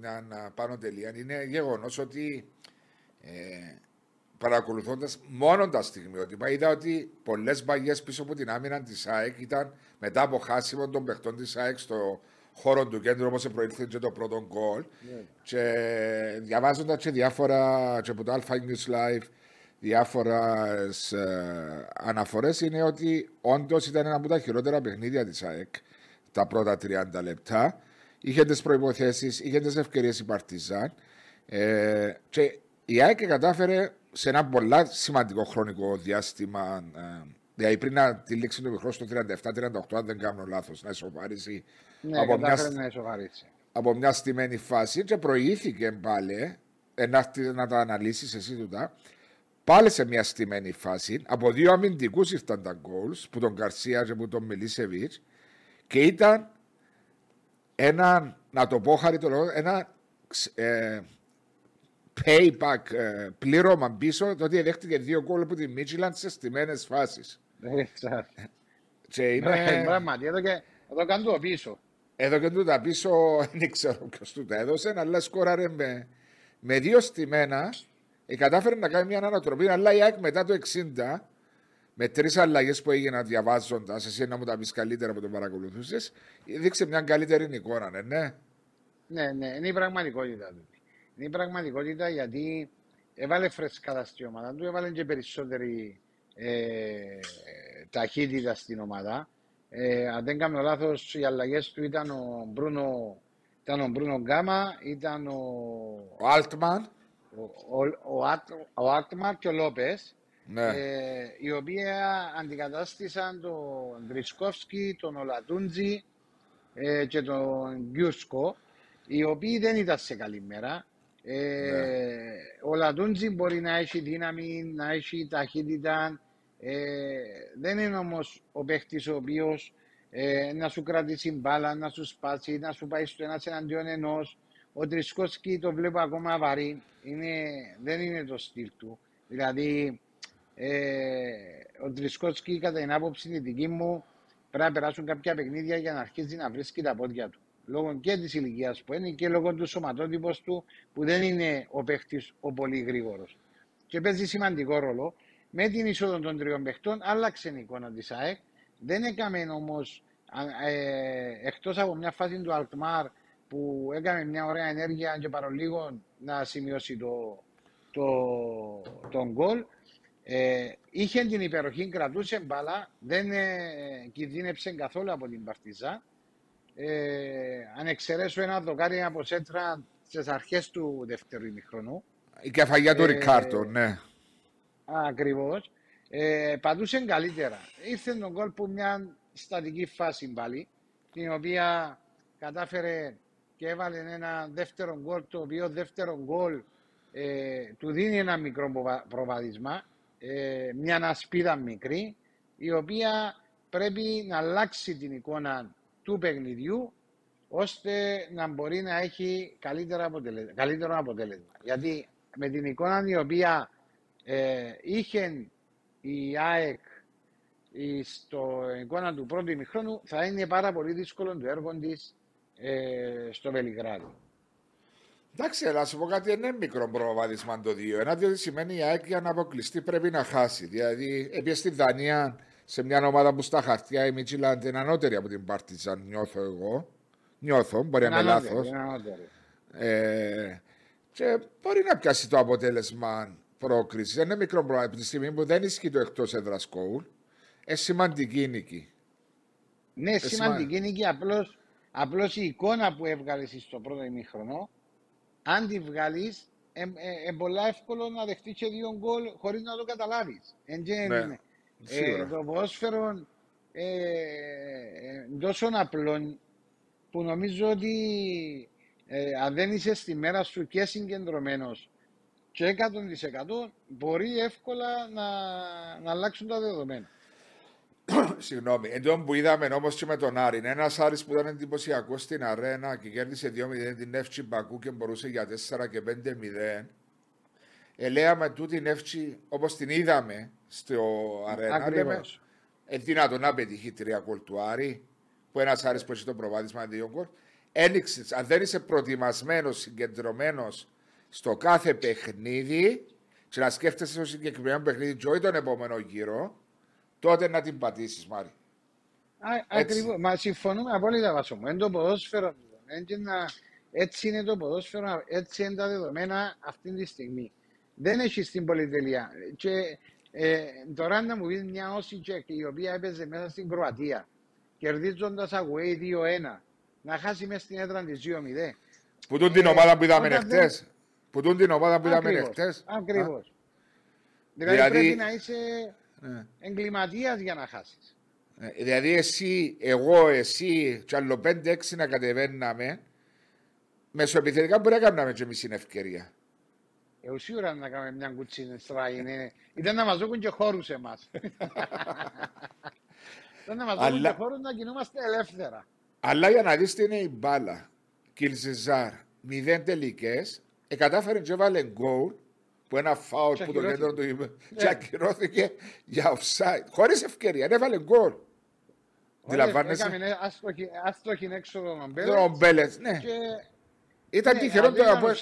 να, να πάνω τελεία. Είναι γεγονός ότι... Ε... παρακολουθώντας μόνο τα στιγμιότυπα, είδα ότι πολλές μπαγιές πίσω από την άμυνα της ΑΕΚ ήταν μετά από χάσιμο των παιχτών της ΑΕΚ στο χώρο του κέντρου, όπως προήλθε και το πρώτο γκολ. Yeah. Και διαβάζοντας και διάφορα και από το Alpha News Live διάφορες ε, αναφορές, είναι ότι όντως ήταν ένα από τα χειρότερα παιχνίδια της ΑΕΚ τα πρώτα τριάντα λεπτά. Είχε τις προϋποθέσεις, είχε τις ευκαιρίες η Παρτιζάν ε, και η ΑΕΚ κατάφερε σε ένα πολλά σημαντικό χρονικό διάστημα, ε, δηλαδή πριν να τη λήξη του μικρό στο τριάντα επτά τριάντα οκτώ, αν δεν κάνω λάθος, να ισοφαρίσει. Ναι, από, μια, να από μια στημένη φάση και προηγήθηκε πάλι, ε, να, να τα αναλύσεις εσύ τούτα, πάλι σε μια στημένη φάση, από δύο αμυντικούς ήρθαν τα goals, που τον Γκαρσία και που τον Μιλίσεβιτς, και ήταν ένα, να το πω χαριτολογό, ένα... Ε, payback, πλήρωμα πίσω, τότε δέχτηκε δύο γκολ από τη Midtjylland σε στημένες φάσεις. Και είναι... Πράγματι, εδώ και το πίσω. Εδώ και τούτα πίσω, δεν ξέρω ποιος του τα έδωσε, αλλά σκόραρε με, με δύο στημένα, κατάφερε να κάνει μια ανατροπή, αλλά η ΑΕΚ μετά το εξήντα, με τρεις αλλαγές που έγιναν διαβάζοντας, εσύ να μου τα πεις καλύτερα που τον παρακολουθούσες, δείξε μια καλύτερη εικόνα, ναι, ναι. Ναι, ναι, είναι η πραγματικότητα του. Είναι η πραγματικότητα γιατί έβαλε φρεσκά στην ομάδα του, έβαλε και περισσότερη ε, ταχύτητα στην ομάδα. Ε, αν δεν κάνω λάθος, οι αλλαγές του ήταν ο Μπρούνο, ήταν ο Μπρούνο Γκάμα, ήταν ο... Ο Άλτμαν. Ο, ο, ο, ο, Άτ, ο Άλτμαν και ο Λόπες, ναι. ε, οι οποίοι αντικατάστησαν τον Τρισκόφσκι, τον Ολατούντζι ε, και τον Γκιούσκο, οι οποίοι δεν ήταν σε καλή μέρα. Ε, ναι. Ο Λατούντζι μπορεί να έχει δύναμη, να έχει ταχύτητα. Ε, δεν είναι όμως ο παίχτης ο οποίος ε, να σου κρατήσει μπάλα, να σου σπάσει, να σου πάει στο ένας εναντίον ενός. Ο Τρισκόσκι το βλέπω ακόμα βαρύ. Είναι, δεν είναι το στυλ του. Δηλαδή, ε, ο Τρισκόσκι κατά την άποψη τη δική μου πρέπει να περάσουν κάποια παιχνίδια για να αρχίσει να βρίσκει τα πόδια του. Λόγω και της ηλικίας που είναι και λόγω του σωματότυπος του που δεν είναι ο παίχτης ο πολύ γρήγορος. Και παίζει σημαντικό ρόλο. Με την είσοδο των τριών παιχτών άλλαξε η εικόνα της ΑΕΚ. Δεν έκαμε όμως, ε, εκτός από μια φάση του Αλτμάρ που έκανε μια ωραία ενέργεια και παρολίγο να σημειώσει το, το, τον γκολ, ε, είχε την υπεροχή, κρατούσε μπάλα, δεν ε, κινδύνεψε καθόλου από την Παρτιζάν. Ε, αν εξαιρέσω ένα δοκάρι από Σέντρα στις αρχές του δεύτερου ημιχρονού. Η κεφαγιά του ε, Ρικάρτο, ναι. Ακριβώς. Ε, πατούσε καλύτερα. Ήρθε τον γκολ που μια στατική φάση πάλι, την οποία κατάφερε και έβαλε ένα δεύτερο γκολ, το οποίο δεύτερο γκολ ε, του δίνει ένα μικρό προβάδισμα, ε, μια ασπίδα μικρή, η οποία πρέπει να αλλάξει την εικόνα του παιχνιδιού, ώστε να μπορεί να έχει καλύτερο αποτέλεσμα. Καλύτερο αποτέλεσμα. Γιατί με την εικόνα η οποία ε, είχε η ΑΕΚ στην εικόνα του πρώτου ημιχρόνου, θα είναι πάρα πολύ δύσκολο το έργο της ε, στο Βελιγράδι. Εντάξει, αλλά σου πω κάτι, είναι μικρό προβάδισμα το δύο. Ένα διότι σημαίνει η ΑΕΚ για να αποκλειστεί πρέπει να χάσει. Δηλαδή, επίσης στη Δανία, σε μια ομάδα που στα χαρτιά η Midtjylland είναι ανώτερη από την Partizan, νιώθω εγώ. Νιώθω, μπορεί να είμαι λάθος. Ε, και μπορεί να πιάσει το αποτέλεσμα πρόκριση. Είναι μικρό προβάδισμα από τη στιγμή που δεν ισχύει το εκτός έδρας κόουλ. Ε, σημαντική νίκη. Ναι, ε, σημαντική νίκη. Απλώς, απλώς η εικόνα που έβγαλες στο πρώτο ημίχρονο. Αν τη βγάλεις, είναι ε, ε, πολύ εύκολο να δεχτείς και δύο γκολ χωρίς να το καταλάβεις. Εντζεν, ναι, ε, το ποδόσφαιρο ε, ε, τόσο απλό που νομίζω ότι ε, αν δεν είσαι στη μέρα σου και συγκεντρωμένος και εκατό τοις εκατό μπορεί εύκολα να, να αλλάξουν τα δεδομένα. Συγγνώμη, εντός που είδαμε όμως και με τον Άρη, είναι ένας Άρης που ήταν εντυπωσιακός στην αρένα και κέρδισε δύο μηδέν την Νεύτσι Μπακού και μπορούσε για τέσσερα και πέντε μηδέν. Ελέαμε τούτη Νεύτσι όπως την είδαμε στο αρένα. Ακριβώς. Ε, δυνατόν να πετύχει τρία γκολ του Άρη, που ένας Άρης που έχει το προβάδισμα δύο γκολ. Ένιξες, αν δεν είσαι προετοιμασμένος, συγκεντρωμένος στο κάθε παιχνίδι και να σκέφτεσαι το συγκεκριμένο παιχνίδι και όχι τον επόμενο γύρο, τότε να την πατήσεις, Μάρη. Ακριβώς. Μα συμφωνούμε απόλυτα, Βάσο μου. Είναι το ποδόσφαιρο. Είναι να... Έτσι είναι το ποδόσφαιρο, έτσι είναι τα δεδομένα αυτή τη στιγμή. Δεν έχει την πολυτελεία. Και ε, τώρα να μου πει μια Όσιτζεκ η οποία έπαιζε μέσα στην Κροατία, κερδίζοντας away δύο ένα, να χάσει μέσα στην έδρα της δύο μηδέν. Που τούν την ομάδα που είδαμε εχθές. Που τούν την ομάδα που είδαμε εχθές. Ακριβώς. Δηλαδή, δηλαδή πρέπει να είσαι... Ναι. Εγκληματίας για να χάσεις. Ε, δηλαδή εσύ, εγώ, εσύ και άλλο πέντε έξι να κατεβαίναμε μεσοεπιθετικά μπορεί να κάνουμε και εμείς την ευκαιρία. Εγώ σίγουρα να κάνουμε μια κουτσίνη στράι. Ήταν να μας δώκουν και χώρους εμάς. Ήταν να μας δώκουν και χώρους να κινούμαστε ελεύθερα. Αλλά για να δεις τι είναι η μπάλα. Kiltsi Zhar, μηδέν τελικές, εκατάφερε και βάλε γκολ. Που ένα φάουλ που τον έντονο του είπε και ακυρώθηκε για offside. Χωρίς ευκαιρία, έβαλε γκολ. Αντιλαμβάνεσαι. Άστοχη έξω τον Μπέλετς. Ναι. Ήταν τυχερό το Απόελ.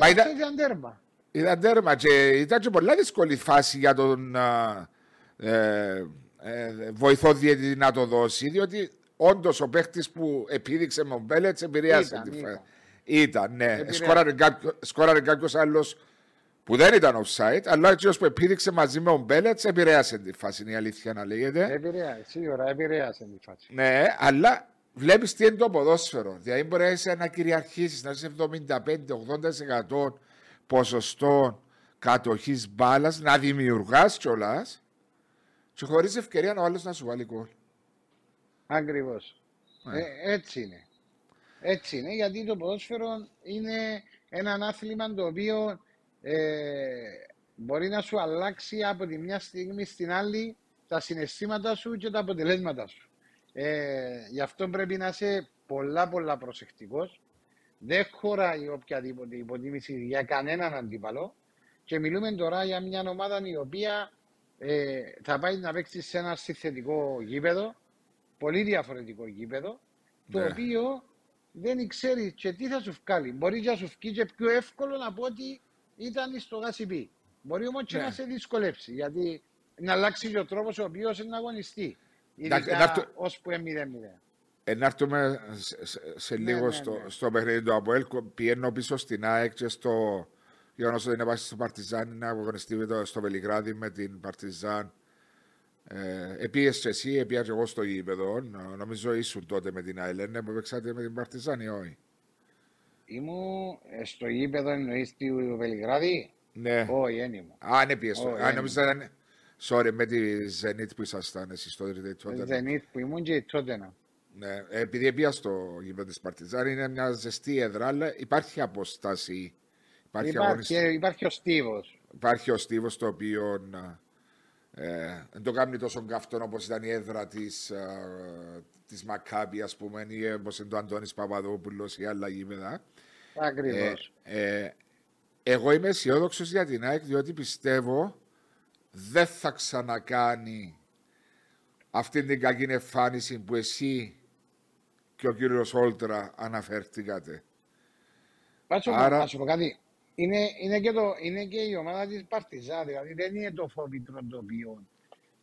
Μα ήταν τέρμα. Ήταν τέρμα και ήταν και πολλά δύσκολη φάση για τον βοηθό διαιτητή να το δώσει. Διότι όντως ο παίχτης που επίδειξε με τον Μπέλετς επηρέασε τη φάση. Ήταν, ναι. Σκόραρε κάποιος άλλος που δεν ήταν offside, αλλά ο κύριος που επίδειξε μαζί με τον Μπέλετς επηρέασε τη φάση. Είναι η αλήθεια να λέγεται. Επηρέασε, σίγουρα επηρέασε τη φάση. Ναι, αλλά βλέπεις τι είναι το ποδόσφαιρο. Δηλαδή μπορεί να κυριαρχήσεις, να είσαι εβδομήντα πέντε ογδόντα τοις εκατό ποσοστό κατοχής μπάλας, να δημιουργάς κιόλας και χωρίς ευκαιρία ο άλλος να σου βάλει γκολ. Ακριβώς. Ναι. Ε, έτσι είναι. Έτσι είναι, γιατί το ποδόσφαιρο είναι ένα άθλημα το οποίο ε, μπορεί να σου αλλάξει από τη μια στιγμή στην άλλη τα συναισθήματά σου και τα αποτελέσματά σου. Ε, γι' αυτό πρέπει να είσαι πολλά πολλά προσεκτικός. Δεν χωράει οποιαδήποτε υποτίμηση για κανέναν αντίπαλο. Και μιλούμε τώρα για μια ομάδα η οποία ε, θα πάει να παίξει σε ένα συνθετικό γήπεδο, πολύ διαφορετικό γήπεδο, το ναι. οποίο... δεν ξέρει και τι θα σου βγάλει. Μπορεί να σου βγει και πιο εύκολο να πω ότι ήταν στο γασιμπί. Μπορεί όμως και ναι. να σε δυσκολέψει, γιατί να αλλάξει και ο τρόπος ο οποίος είναι να αγωνιστεί. Ειδικά ώσπου μηδέν μηδέν. Ενάρτουμε σε λίγο ναι, ναι, στο, ναι. στο παιχνίδι του Αποέλ. Πιένω πίσω στην ΑΕΚ και στο γεγονό ότι είναι βάση στο Παρτιζάν να αγωνιστεί στο Βελιγράδι με την Παρτιζάν. Ε, Επίες και εσύ, επία και εγώ στο γήπεδο. Νομίζω ήσουν τότε με την Αελένα που παίξατε με την Παρτιζάν ή όχι. Ήμουν στο γήπεδο εννοείς του Βελιγράδη. Ναι. Όχι, δεν ήμουν. Α, ναι, πιες. Oh, αν νομίζω ήταν. Sorry, με τη Ζενίτ που ήσασταν εσείς τότε. Ζενίτ που ήμουν και τότε να. Ναι, επειδή επία στο γήπεδο της Παρτιζάν είναι μια ζεστή έδρα, αλλά υπάρχει αποστάση. Υπάρχει, υπάρχει, αγωνισ... υπάρχει ο στίβος. Υπάρχει ο στίβος το οποίο. Δεν ε, το κάνει τόσο καυτόν όπως ήταν η έδρα της, uh, της Μακάμπη, ας πούμε, ή όπως είναι το Αντώνης Παπαδόπουλος ή άλλα γήπεδα. Ακριβώς. Ε, ε, εγώ είμαι αισιόδοξος για την ΑΕΚ, διότι πιστεύω δεν θα ξανακάνει αυτή την κακή εμφάνιση που εσύ και ο κύριος Όλτρα αναφέρθηκατε. Πάτσο, άρα... να σου πω κάτι. Είναι, είναι, και το, είναι και η ομάδα της Παρτιζάν, δηλαδή δεν είναι το φόβητρο τοπίο.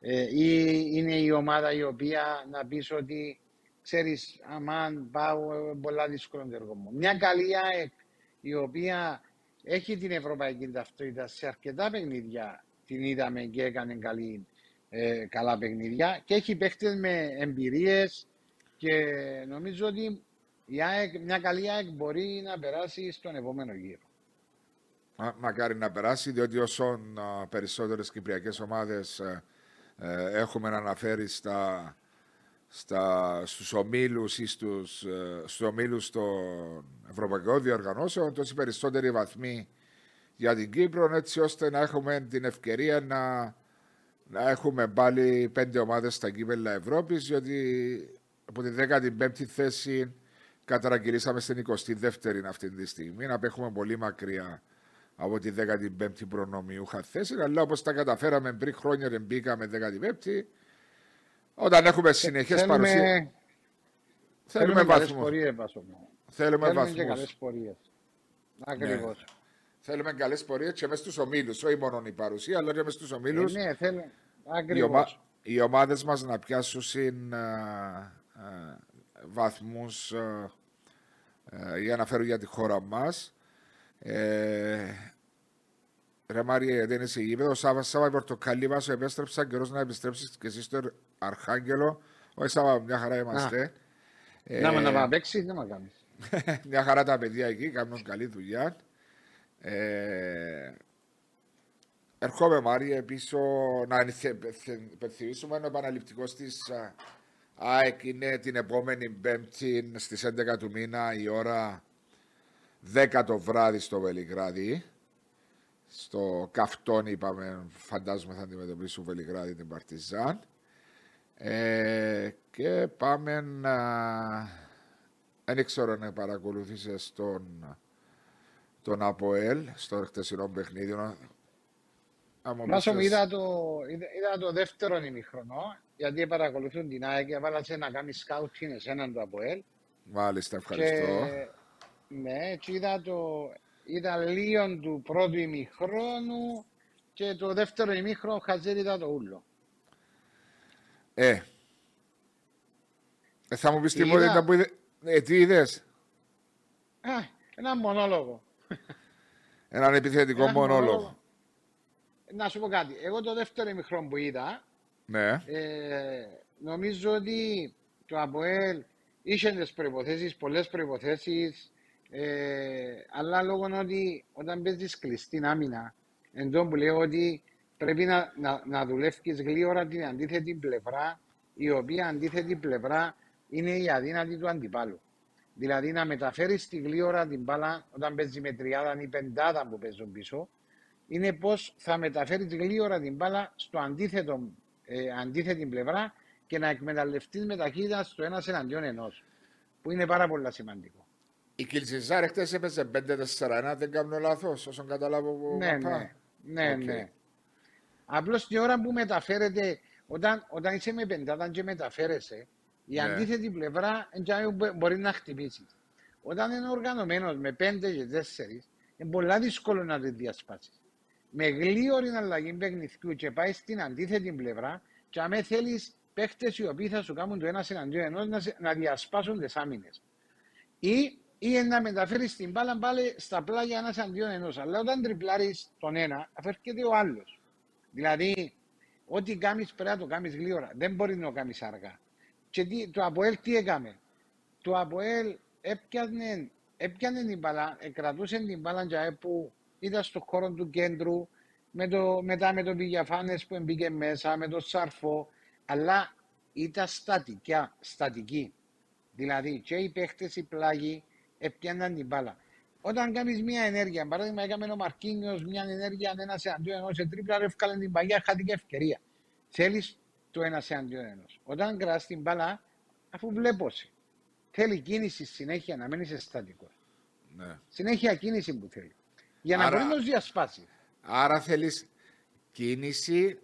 Ε, ή είναι η ομάδα η οποία να πεις ότι ξέρεις, αμάν πάω πολλά δύσκολα έργο μου. Μια καλή ΑΕΚ η οποία έχει την ευρωπαϊκή ταυτότητα σε αρκετά παιχνίδια, την είδαμε και έκανε καλή, ε, καλά παιχνίδια και έχει παίχτες με εμπειρίες και νομίζω ότι η ΑΕΚ, μια καλή ΑΕΚ μπορεί να περάσει στον επόμενο γύρο. Μα, μακάρι να περάσει, διότι όσον α, περισσότερες κυπριακές ομάδες α, ε, έχουμε να αναφέρει στα, στα, στους ομίλους ή στους, ε, στους ομίλους των ευρωπαϊκών διοργανώσεων, τόσοι περισσότεροι βαθμοί για την Κύπρο, έτσι ώστε να έχουμε την ευκαιρία να, να έχουμε πάλι πέντε ομάδες στα κύπελλα Ευρώπης, διότι από την δέκατη πέμπτη θέση καταραγγυλήσαμε στην εικοστή δεύτερη αυτή τη στιγμή, να πέχουμε πολύ μακριά από τη δέκατη πέμπτη προνομιούχα θέση, αλλά όπως τα καταφέραμε πριν χρόνια δεν μπήκαμε δέκατη πέμπτη. Όταν έχουμε συνεχές παρουσίες. Θέλουμε βαθμού. Θέλουμε βαθμού. Ακριβώς. Θέλουμε καλές πορείες και μέσα στους ομίλους. Όχι μόνο η παρουσία, αλλά και μέσα στους ομίλους. Ναι, θέλουμε. Ακριβώς. Οι ομάδες μας να πιάσουν συν, α, α, βαθμούς α, α, για να φέρουν για τη χώρα μας. Ε, ρε Μάρια, γιατί είναι σε γήπεδο. Σάβα, Σάβα, η πορτοκαλί μας επέστρεψα. Καιρός να επιστρέψεις και εσύ στο Αρχάγγελο. Όχι, Σάβα, μια χαρά είμαστε. Ε, να με να παίξεις, δεν με κάνεις. Μια χαρά τα παιδιά εκεί, κάνουν καλή δουλειά. Ε, ερχόμαι, Μάρια, πίσω να υπενθυμίσουμε. Ο επαναληπτικός της ΑΕΚ είναι την επόμενη Πέμπτη στις έντεκα του μήνα η ώρα δέκα το βράδυ στο Βελιγράδι. Στο Καυτόνι είπαμε, φαντάζομαι θα αντιμετωπίσει ο Βελιγράδι την Παρτιζάν. Ε, και πάμε να... Δεν ξέρω να παρακολουθήσεις τον, τον ΑΠΟΕΛ στο χτεσινό παιχνίδι. Μάσο, είδα το, είδα, είδα το δεύτερο ημιχρονό, γιατί παρακολουθούν την ΑΕΚ και βάλασε να κάνει σκάουτσιν εσέναν το ΑΠΟΕΛ. Μάλιστα, ευχαριστώ. Και... Ναι, και είδα, το, είδα λίγο του πρώτου ημιχρόνου και το δεύτερο ημίχρονο χαζέρι είδα το ούλο. Ε, θα μου πεις τι είδα... που είδε... ε, τι είδες? Α, έναν μονόλογο. Έναν επιθετικό ένα μονόλογο. μονόλογο. Να σου πω κάτι, εγώ το δεύτερο ημιχρόνο που είδα, ναι. ε, νομίζω ότι το ΑΠΟΕΛ είχε τις προϋποθέσεις, πολλές προϋποθέσεις, Ε, αλλά λόγω ότι όταν παίζεις κλειστή άμυνα, εντός που λέω ότι πρέπει να, να, να δουλεύεις γλύωρα την αντίθετη πλευρά, η οποία αντίθετη πλευρά είναι η αδύνατη του αντιπάλου. Δηλαδή να μεταφέρεις τη γλύωρα την μπάλα, όταν παίζει με τριάδα ή πεντάδα που παίζουν πίσω, είναι πως θα μεταφέρεις γλύωρα την μπάλα στο αντίθετο, ε, αντίθετη πλευρά και να εκμεταλλευτείς με ταχύτητα στο ένας εναντίον ενός, που είναι πάρα πολύ σημαντικό. Η Kiltsi Zhar χτες έπαιζε πέντε τέσσερα ένα, δεν κάνω λάθος, όσον καταλάβω που ναι, ναι, ναι, okay. ναι. Απλώς την ώρα που μεταφέρεται, όταν, όταν είσαι με πεντάδα και μεταφέρεσαι, η ναι. αντίθετη πλευρά μπορεί να χτυπήσει. Όταν είναι οργανωμένος με πέντε και τέσσερα, είναι πολλά δύσκολο να τη διασπάσεις. Με γλίωρη αλλαγή παιχνιδιού και πάει στην αντίθετη πλευρά και αν θέλεις παίχτες οι οποίοι θα σου κάνουν το ένα εναντίον ενός να, να διασπάσουν τις άμυνες. Ή ή να μεταφέρει την μπάλα πάλι στα πλάγια ένας αντίον ενός. Αλλά όταν τριπλάρεις τον ένα, αφαιρείται ο άλλος. Δηλαδή, ό,τι κάνεις πρέπει να το κάνεις γλύωρα. Δεν μπορεί να το κάνεις αργά. Και τι, το ΑΠΟΕΛ τι έκαμε? Το ΑΠΟΕΛ έπιανε, έπιανε την μπάλα, κρατούσε την μπάλα για που ήταν στο χώρο του κέντρου, με το, μετά με τον Πηγιαφάνες που μπήκε μέσα, με τον Σαρφό, αλλά ήταν στατικά, στατική. Δηλαδή, και οι παίχτες οι πλάγοι έπιαναν την μπάλα. Όταν κάνεις μια ενέργεια, παράδειγμα, έκαμε ο Μαρκίνιος μια ενέργεια ένας εναντίον ενός σε τρίπλα, έφκαλαν την παγιά, χάθηκε ευκαιρία. Θέλεις το ένας εναντίον ενός. Όταν κρατάς την μπάλα, αφού βλέπωσε. Θέλει κίνηση συνέχεια, να μένεις στατικός. Ναι. Συνέχεια κίνηση που θέλει. Για να μπορεί να τους διασπάσει. Άρα θέλεις κίνηση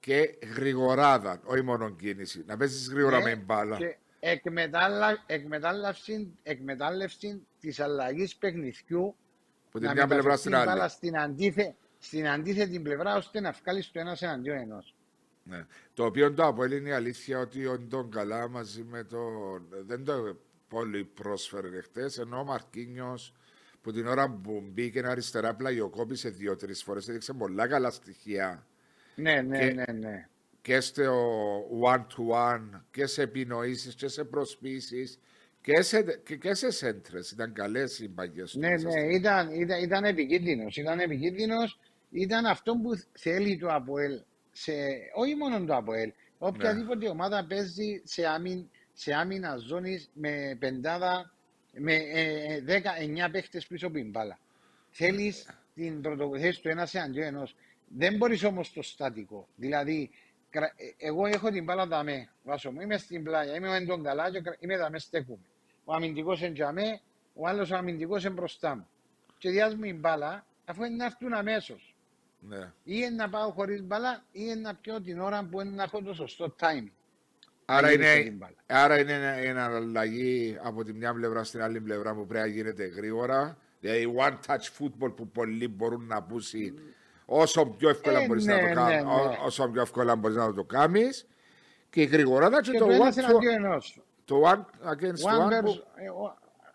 και γρηγοράδα, όχι μόνο κίνηση. Να παίζεις γρήγορα ναι, με μπάλα. Και... Εκμετάλλα, εκμετάλλευση, εκμετάλλευση της αλλαγής παιχνιδιού να μεταφερθεί στην μπάλα στην, αντίθε, στην αντίθετη πλευρά ώστε να βγάλεις το ένας εναντίον ενός. Ναι. Το οποίο το ΑΠΟΕΛ είναι η αλήθεια ότι ο Ντον Καλά μαζί με τον... δεν το πολύ πρόσφερε χτες, ενώ ο Μαρκίνιος που την ώρα που μπήκε αριστερά πλαγιοκόπησε δύο-τρεις φορές, έδειξε πολλά καλά στοιχεία. Ναι, ναι, και... ναι, ναι. Και στο one-to-one, και σε επινοήσεις, και σε προσπίσεις, και σε, και, και σε σέντρες. Ήταν καλές οι μπαγιές. Ναι, ναι, ήταν, ήταν, ήταν επικίνδυνος. Ήταν επικίνδυνος. Ήταν αυτό που θέλει το ΑΠΟΕΛ. Σε, όχι μόνο το ΑΠΟΕΛ. Οποιαδήποτε ναι. ομάδα παίζει σε, άμυν, σε άμυνα ζώνης με πεντάδα, με ε, δέκα εννέα παίχτες πίσω από την μπάλα. Θέλεις την πρωτοθέση του ένα σε αντίο ενός. Δεν μπορείς όμως το στατικό. Δηλαδή, εγώ έχω την μπάλα δαμέ, βάσο μου, είμαι στην πλάγια, είμαι ο Εντον Καλά και είμαι δαμέ στέκουμε. Ο αμυντικός εν τζαμέ, ο άλλος ο αμυντικός εν μπροστά μου. Και διάζουμε την μπάλα, αφού είναι να έρθουν αμέσως. Ναι. Ή εν να πάω χωρίς μπάλα, ή εν να πιω την ώρα που εν να έχω το σωστό timing. Άρα είναι, άρα είναι ένα αλλαγή από τη μια πλευρά στην άλλη πλευρά που πρέπει να γίνεται γρήγορα. Δηλαδή one touch football που πολλοί μπορούν να πούσουν. Όσο πιο εύκολα ε, μπορείς ναι, να το κάνεις, ναι, ναι. Όσο πιο εύκολα μπορείς να το κάνεις και γρήγορα να το κάνεις. Το one against one. one που...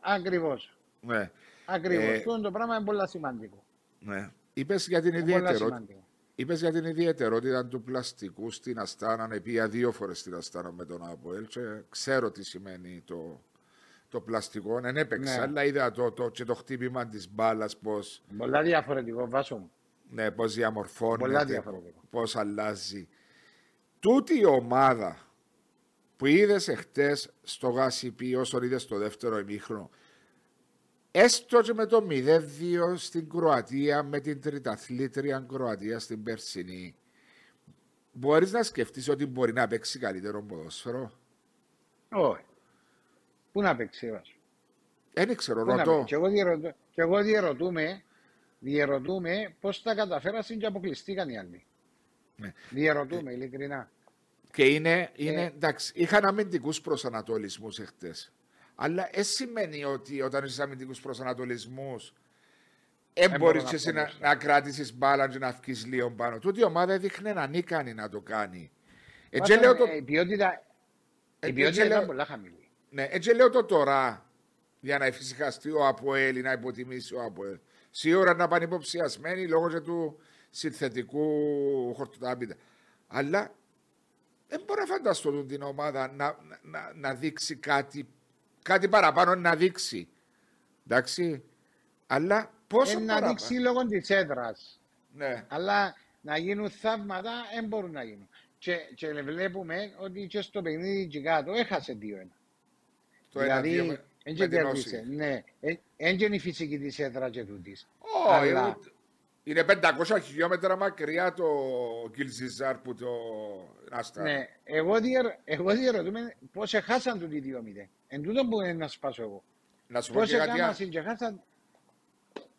Ακριβώς. Ναι. Ακριβώς. Ε, αυτό το πράγμα είναι πολύ σημαντικό. Ναι. Είπες για την ιδιαιτερότητα. Είπες για την ιδιαιτερότητα του πλαστικού στην Αστάνα. Πήγα δύο φορές στην Αστάνα με τον ΑΠΟΕΛ. Ξέρω τι σημαίνει το. Το πλαστικό, δεν έπαιξα, ναι. αλλά είδα το, το, και το χτύπημα τη μπάλα. Πώς... Πολλά διαφορετικό, βάσο μου. Ναι, πώς διαμορφώνεται, πώς αλλάζει. Τούτη η ομάδα που είδες εχθές στο Γασιπί, όσον είδες στο δεύτερο ημίχρονο, έστω και με το μηδέν δύο στην Κροατία, με την τριταθλήτρια Κροατία στην περσινή, μπορείς να σκεφτείς ότι μπορεί να παίξει καλύτερο ποδόσφαιρο? Όχι. Πού να παίξει, βάσο. Δεν ξέρω, ρωτώ. Και εγώ, διερωτώ, και εγώ διερωτούμε... Διερωτούμε πώς τα καταφέρασαν και αποκλειστήκαν οι άλλοι. Ναι. Διερωτούμε, ειλικρινά. Και είναι, είναι ε... εντάξει, είχαν αμυντικούς προσανατολισμούς εχθές. Αλλά ε, σημαίνει ότι όταν είσαι αμυντικούς προσανατολισμούς, δεν μπορεί να, να, να κρατήσει μπάλα και να βγει λίγο πάνω. Τούτη η ομάδα έδειχνε να νίκανε να το κάνει. Πάτε, λέω το... Η ποιότητα, ε, η ποιότητα λέω... ήταν πολλά χαμηλή. Ναι, έτσι λέω το τώρα για να εφησυχαστεί ο ΑΠΟΕΛ ή να υποτιμήσει ο ΑΠΟΕΛ. Σίγουρα να πάνε υποψιασμένοι λόγω και του συνθετικού χορτοτάπιτα. Αλλά δεν μπορώ να φανταστώ την ομάδα να, να, να δείξει κάτι, κάτι παραπάνω να δείξει. Εντάξει. Αλλά πόσο ε, να δείξει λόγω της έδρας. Ναι. Αλλά να γίνουν θαύματα δεν μπορούν να γίνουν. Και, και βλέπουμε ότι και στο παιχνίδι και κάτω έχασε δύο ένα. Το δηλαδή, εν και κέρδισε, ναι. Εν και είναι η φυσική της έδρα και τούτης. Αλλά... Είναι πεντακόσια χιλιόμετρα μακριά το Kiltsi Zhar που το Άστα. Ναι, εγώ, διερ... εγώ διερωτούμε πώς εχάσαν τούτοι δύο μηδέν. Εν τούτο που είναι να σπάσω εγώ. Να σου πω και κάτι άλλο.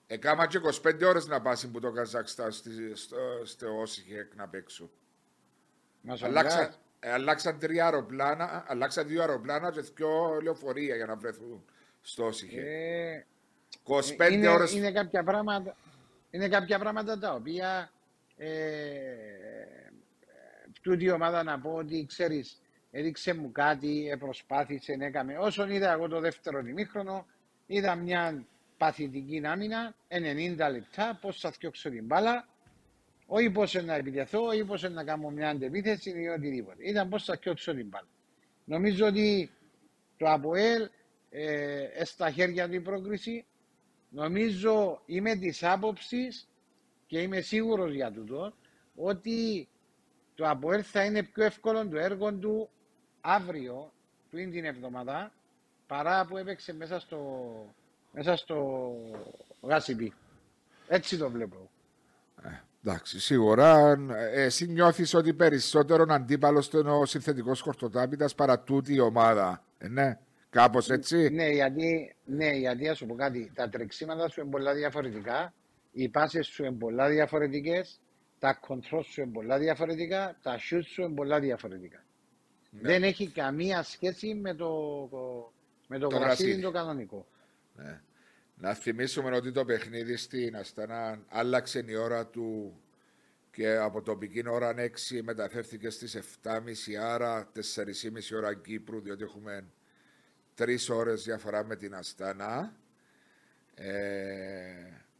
Έκανα και είκοσι πέντε ώρες να πάσει που το Καζακστάν στο Όσιχεκ να παίξω. Αλλάξα. Αλλάξαν τρία αεροπλάνα, αλλάξαν δύο αεροπλάνα και δυο λεωφορεία για να βρεθούν στο Όσιχε. Ε, είκοσι πέντε είναι, ώρες... είναι, κάποια πράγματα, είναι κάποια πράγματα τα οποία ε, τούτη η ομάδα να πω ότι ξέρεις, έδειξε μου κάτι, προσπάθησε, έκαμε. Όσον είδα εγώ το δεύτερο ημίχρονο, είδα μια παθητική άμυνα, ενενήντα λεπτά, πώς θα θιώξω την μπάλα. Όχι πως να επιτεθώ, ή πως να κάνω μια αντεπίθεση ή οτιδήποτε. Ήταν πως θα κιώξω την μπάλα. Νομίζω ότι το ΑΠΟΕΛ ε, στα χέρια του η πρόκριση. Νομίζω είμαι της άποψης και είμαι σίγουρος για τούτο ότι το ΑΠΟΕΛ θα είναι πιο εύκολο το έργο του αύριο, του είναι την εβδομάδα, παρά που έπαιξε μέσα στο, μέσα στο Γασιπί. Έτσι το βλέπω. Εντάξει, σίγουρα εσύ νιώθεις ότι περισσότερον αντίπαλος ήταν ο συνθετικός χορτοτάπητας παρά τούτη η ομάδα. Ε, ναι, κάπως έτσι. Ναι, γιατί, ναι, γιατί ας σου πω κάτι. Τα τρεξίματα σου είναι πολλά διαφορετικά, οι πάσες σου είναι πολλά διαφορετικές, τα κοντρόλ σου είναι πολλά διαφορετικά, τα σιούτ σου είναι πολλά διαφορετικά. Ναι. Δεν έχει καμία σχέση με το, με το, το γρασίδι το κανονικό. Ναι. Να θυμίσουμε ότι το παιχνίδι στην Αστανά άλλαξε η ώρα του και από τοπική ώρα έξι μεταφέρθηκε στις εφτά και μισή, άρα τέσσερις και μισή ώρα Κύπρου, διότι έχουμε τρεις ώρες διαφορά με την Αστανά. Ε,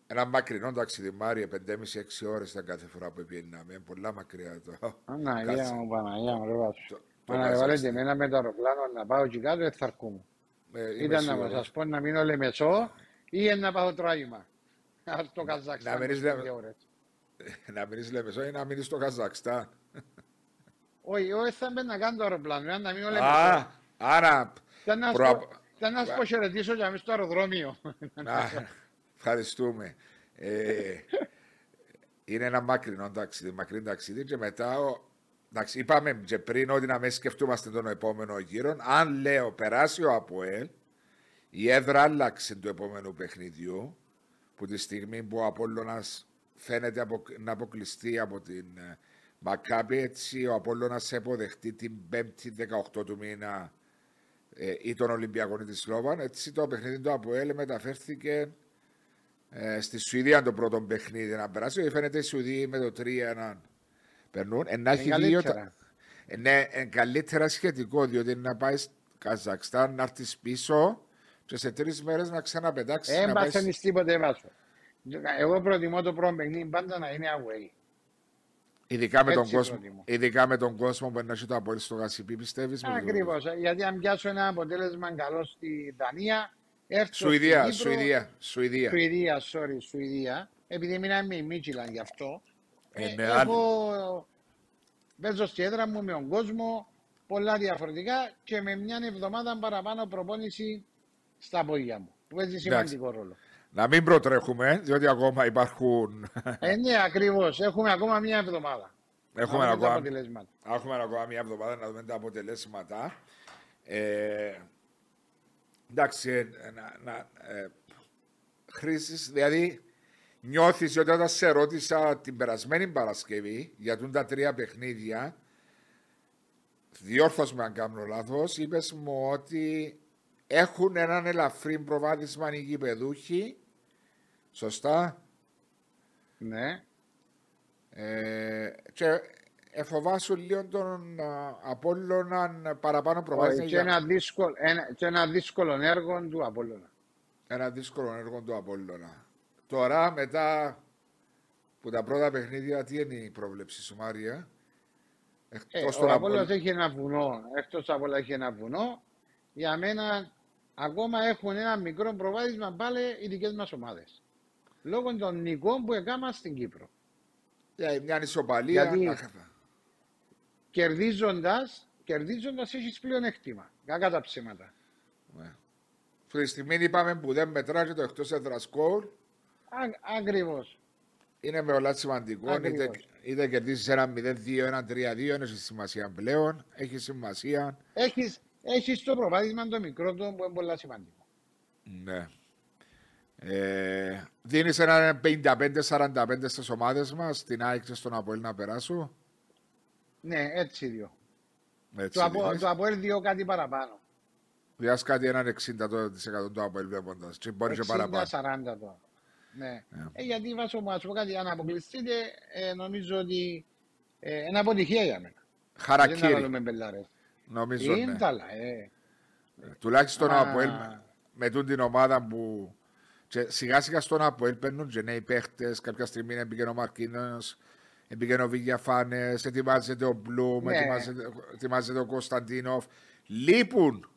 ένα μακρινό ταξιδιμάρι, πέντε και μισή έξι ώρες ήταν κάθε φορά που επηγαίναμε. Πολλά μακριά το. Παναγία μου, Παναγία μου, ρε βάσου. Παναγιώτε εμένα με το αεροπλάνο να πάω και κάτω, δεν θα αρκούμουν. Ε, ήταν σίγουρα. Να σας πω να μείνω Λεμεσό ή να πάω Τράγημα. Στο Καζακστάν. Να μείνεις Λεμεσό ή να μείνεις στο Καζακστάν. Όχι, όχι, θα μπαίνω να κάνω το αεροπλάνο, να μείνω Λεμεσό. Α, άρα. Θα να σας πω χαιρετήσω για να μην στο αεροδρόμιο. Ευχαριστούμε. ε, είναι ένα μακρινό ταξίδι, μακρινό ταξίδι και μετά, ο, εντάξει, είπαμε και πριν ότι να με σκεφτούμαστε τον επόμενο γύρο. Αν λέω περάσει ο ΑΠΟΕΛ, η έδρα άλλαξε του επόμενου παιχνιδιού, που τη στιγμή που ο Απόλλωνας φαίνεται απο, να αποκλειστεί από την Μακάμπη, έτσι ο Απόλλωνας αποδεχτεί την 5η δεκαοκτώ του μήνα ε, ή τον Ολυμπιακό της Σλόβαν, έτσι το παιχνίδι του ΑΠΟΕΛ μεταφέρθηκε Ε, στη Σουηδία το πρώτο παιχνίδι να περάσει, γιατί φαίνεται οι Σουηδοί με το τρία να περνούν. Ε, να έχει καλύτερα. Δύο, ναι, ε, καλύτερα σχετικό, διότι να πάει στο Καζακστάν, να έρθει πίσω και σε τρεις μέρες να ξαναπετάξει. Δεν πάει σε τίποτε βάσο. Εγώ προτιμώ το πρώτο παιχνίδι πάντα να είναι away. Ειδικά με, τον κόσμο, ειδικά με τον κόσμο που εννοεί το απόλυτο στο Κασιπί, πιστεύει. Ακριβώς. Γιατί αν πιάσω ένα αποτέλεσμα καλό στη Δανία. Σουηδία, Κύπρο, Σουηδία, Σουηδία. Σουηδία, sorry, Σουηδία. Επειδή μείναμε η Midtjylland γι' αυτό. Ε, ναι, εγώ παίζω στη έδρα μου με τον κόσμο, πολλά διαφορετικά και με μια εβδομάδα παραπάνω προπόνηση στα πόδια μου. Που παίζει σημαντικό ρόλο. Να μην προτρέχουμε, διότι ακόμα υπάρχουν. Ε, ναι, ακριβώς. Έχουμε ακόμα μια εβδομάδα. Έχουμε ακόμα, έχουμε ακόμα μια εβδομάδα να δούμε τα αποτελέσματα. Ε, Εντάξει, να, να, ε, χρήσεις, δηλαδή νιώθεις ότι όταν σε ρώτησα την περασμένη Παρασκευή για τούν τα τρία παιχνίδια, διόρθωσ' με αν κάνω λάθος, είπες μου ότι έχουν έναν ελαφρύ προβάδισμα οι γηπεδούχοι, σωστά. Ναι. Ε, και εφοβάσουν λίγο τον Απόλλωνα παραπάνω προβάδισμα. Και ένα, δύσκολο, ένα, και ένα δύσκολο έργο του Απόλλωνα. Ένα δύσκολο έργο του Απόλλωνα. Τώρα μετά που τα πρώτα παιχνίδια, τι είναι η πρόβλεψη σου, Μάρια? Ε, ο Απόλλωνας έχει ένα βουνό. Εκτός από όλα έχει ένα βουνό. Για μένα ακόμα έχουν ένα μικρό προβάδισμα πάλι οι δικές μας ομάδες. Λόγω των νικών που έκαναν στην Κύπρο. Για μια ανισοπαλία. Γιατί... Κερδίζοντας, κερδίζοντας έχεις πλεονέκτημα. Κακά τα ψήματα. Ναι. Αυτή τη στιγμή είπαμε που δεν μετράζει το εκτός έδρας γκολ. Ακριβώς. Είναι με όλα σημαντικό. Είτε, είτε κερδίζεις ένα μηδέν δύο, ένα τρία δύο, δεν έχει σημασία πλέον. Έχει σημασία. Έχεις, έχεις το προβάδισμα το μικρό του που είναι πολύ σημαντικό. Ναι. Ε, δίνεις ένα πενήντα πέντε σαράντα πέντε στις ομάδες μας, την ΑΕΚ και στον ΑΠΟΕΛ να περάσω. Ναι, έτσι δύο. Έτσι το απο, το ΑΠΟΕΛ δύο κάτι παραπάνω. Διάς κάτι έναν εξήντα τοις εκατό το ΑΠΟΕΛ βλέποντας. Μπορεί και παραπάνω. εξήντα σαράντα το. Ναι. Yeah. Ε, γιατί βάζω μου, ας πω κάτι, αν αποκλειστείτε, ε, νομίζω ότι ε, είναι αποτυχία για μένα. Χαρακτήρι. Δεν θα βάλουμε μπελάρες. Νομίζω, ναι. Ε. Ε, τουλάχιστον ο ΑΠΟΕΛ με την ομάδα που... Και σιγά σιγά στον ΑΠΟΕΛ παίρνουν και νέοι παίχτες. Κάποια στιγμή έμπαικε ο Μαρκίνος, έμπαικε ο Βηγιαφάνες, ετοιμάζεται ο Μπλουμ, ναι. ετοιμάζεται, ετοιμάζεται ο Κωνσταντίνοφ. Λείπουν.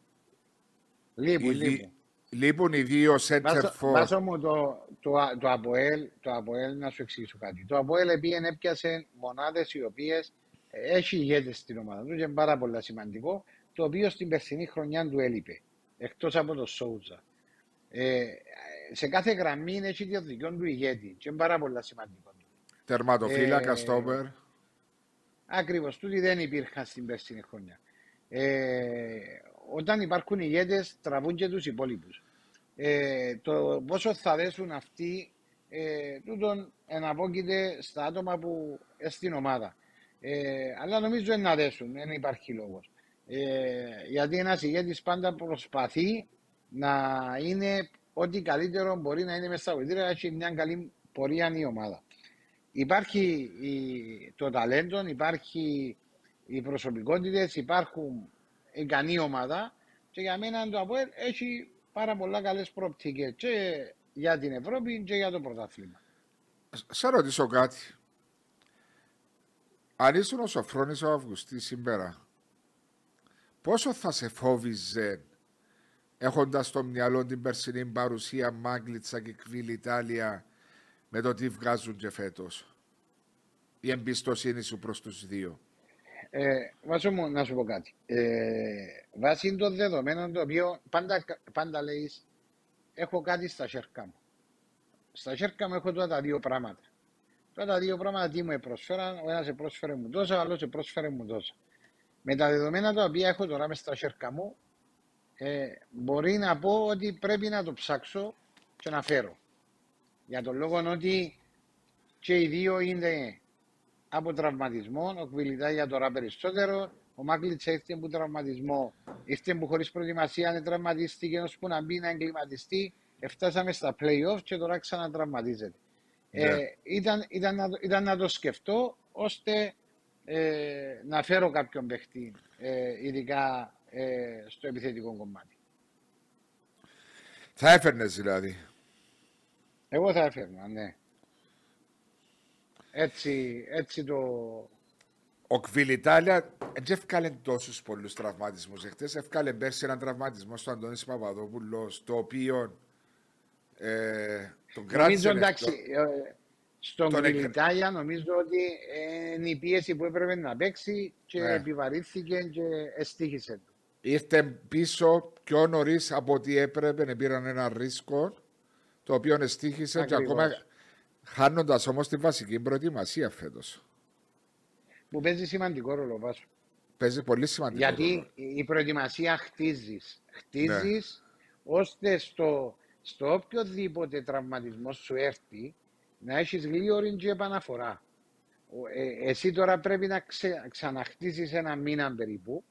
Λείπουν, οι, λείπουν. Λείπουν οι δύο center for. Βάζω μου το, το, το, το, ΑΠΟΕΛ, το ΑΠΟΕΛ να σου εξηγήσω κάτι. Το ΑΠΟΕΛ επειδή έπιασε μονάδες οι οποίες έχει ηγέτες στην ομάδα του και είναι πάρα πολύ σημαντικό, το οποίο στην περσινή χρονιά του έλειπε. Εκτός από το Σόουτζα. Ε, σε κάθε γραμμή έχει το δικό του ηγέτη και είναι πάρα πολύ σημαντικό. Τερματοφύλακα, ε, στόπερ. Ακριβώς, τούτοι δεν υπήρχαν στην περσινή χρονιά. Ε, όταν υπάρχουν ηγέτες, τραβούν και τους υπόλοιπους. Ε, το πόσο θα δέσουν αυτοί, ε, τούτον εναπόκειται στα άτομα που είναι στην ομάδα. Ε, αλλά νομίζω να δέσουν, δεν υπάρχει λόγος. Ε, γιατί ένας ηγέτης πάντα προσπαθεί να είναι ό,τι καλύτερο μπορεί να είναι μέσα στα βοηθήρια, έχει μια καλή πορεία η ομάδα. Υπάρχει η, το ταλέντο, υπάρχει οι προσωπικότητες, υπάρχουν ικανή ομάδα και για μένα το ΑΠΟΕΛ έχει πάρα πολλά καλές προοπτικές και για την Ευρώπη και για το πρωτάθλημα. Σε ρωτήσω κάτι. Αν ήσουν ο Σοφρόνης ο Αυγουστής σήμερα, πόσο θα σε φόβιζε έχοντας στο μυαλό την περσινή παρουσία Μάγκλιτσα και Κβίλη Ιτάλια με το τι βγάζουν και φέτος? Η εμπιστοσύνη σου προς τους δύο. Ε, Βάσο μου, να σου πω κάτι. Ε, βάσει των δεδομένων το οποίο πάντα, πάντα λέεις, έχω κάτι στα χέρια μου. Στα χέρια μου έχω τώρα τα δύο πράγματα. Τώρα τα δύο πράγματα τι μου προσφέραν, ο ένας πρόσφερε μου τόσα, ο άλλος πρόσφερε μου τόσα. Με τα δεδομένα τα οποία έχω τώρα μες στα χέρια μου, ε, μπορεί να πω ότι πρέπει να το ψάξω και να φέρω. Για τον λόγο ότι και οι δύο είναι από τραυματισμό, ο Κβιλιτάγια τώρα περισσότερο, ο Μάκλιτς ήρθε που τραυματισμό, ήρθε που χωρίς προετοιμασία αν τραυματίστηκε, ενώ που να μπει να εγκληματιστεί, εφτάσαμε στα play-off και τώρα ξανατραυματίζεται. Yeah. Ε, ήταν, ήταν, ήταν, ήταν να το σκεφτώ, ώστε ε, να φέρω κάποιον παιχτή, ε, ειδικά ε, στο επιθετικό κομμάτι. Θα έφερνες δηλαδή? Εγώ θα έφερνα, ναι. Έτσι, έτσι το... Ο Κβιλιτάλια δεν έφκαλε τόσους πολλούς τραυματισμούς εχθές. Έφκαλε πέρσι έναν τραυματισμό στον Αντώνη Παπαδόπουλο, το οποίο ε, τον κράτησε. Εντάξει, στον Κβιλιτάλια νομίζω ότι ε, είναι η πίεση που έπρεπε να παίξει και ναι, επιβαρύνθηκε και εστίχησε του. Ήρθε πίσω πιο νωρίς από ό,τι έπρεπε, πήραν ένα ρίσκο το οποίο εστίχησε. Ακριβώς. Και ακόμα... χάνοντας όμως τη βασική προετοιμασία φέτος. Μου παίζει σημαντικό ρόλο, Βάσο. Παίζει πολύ σημαντικό Γιατί ρόλο. Γιατί η προετοιμασία χτίζεις. Χτίζεις ναι. ώστε στο, στο οποιοδήποτε τραυματισμό σου έρθει να έχεις γλίωρη και επαναφορά. Ε, εσύ τώρα πρέπει να ξε, ξαναχτίσεις ένα μήνα περίπου,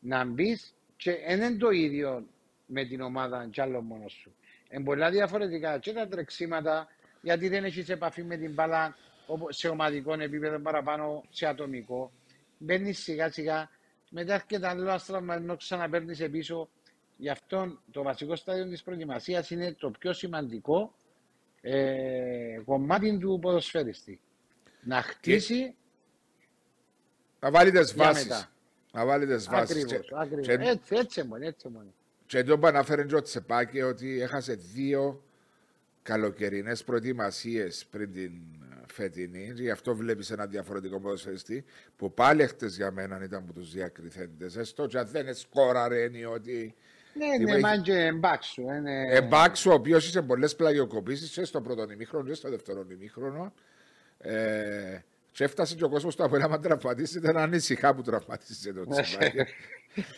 να μπει και δεν είναι το ίδιο με την ομάδα κι άλλο μόνο σου. Είναι πολλά διαφορετικά και τα τρεξίματα, γιατί δεν έχεις επαφή με την μπάλα σε ομαδικό επίπεδο, παραπάνω σε ατομικό. Μπαίνεις σιγά σιγά, μετά αρκετά λόγω αστραυματισμό ξαναπέρνεις πίσω. Γι' αυτό το βασικό στάδιο της προετοιμασίας είναι το πιο σημαντικό ε, κομμάτι του ποδοσφαιριστή. Να χτίσει... Να βάλει τις βάσεις. Να βάλει τις βάσεις. Ακριβώς, και, ακριβώς. Και, έτσι, έτσι μόνο, έτσι μόνο. Και το αναφέρει ο Τσεπάκη ότι έχασε δύο καλοκαιρινές προετοιμασίες πριν την φετινή, γι' αυτό βλέπεις ένα διαφορετικό ποδοσφαιριστή που πάλι χτες για μένα ήταν από τους διακριθέντες. Έστω και δεν σκόραρε, είναι ότι. Ναι, ναι, μα και εμπάξου. Εμπάξου, ο οποίος είχε πολλές πλαγιοκοπήσεις και στο πρώτο ημίχρονο και στο δεύτερο ημίχρονο. Ε, και έφτασε και ο κόσμος του Αποέλ, άμα τραυματίστηκε, ήταν ανησυχά που τραυματίστηκε το Τσιμπάκι.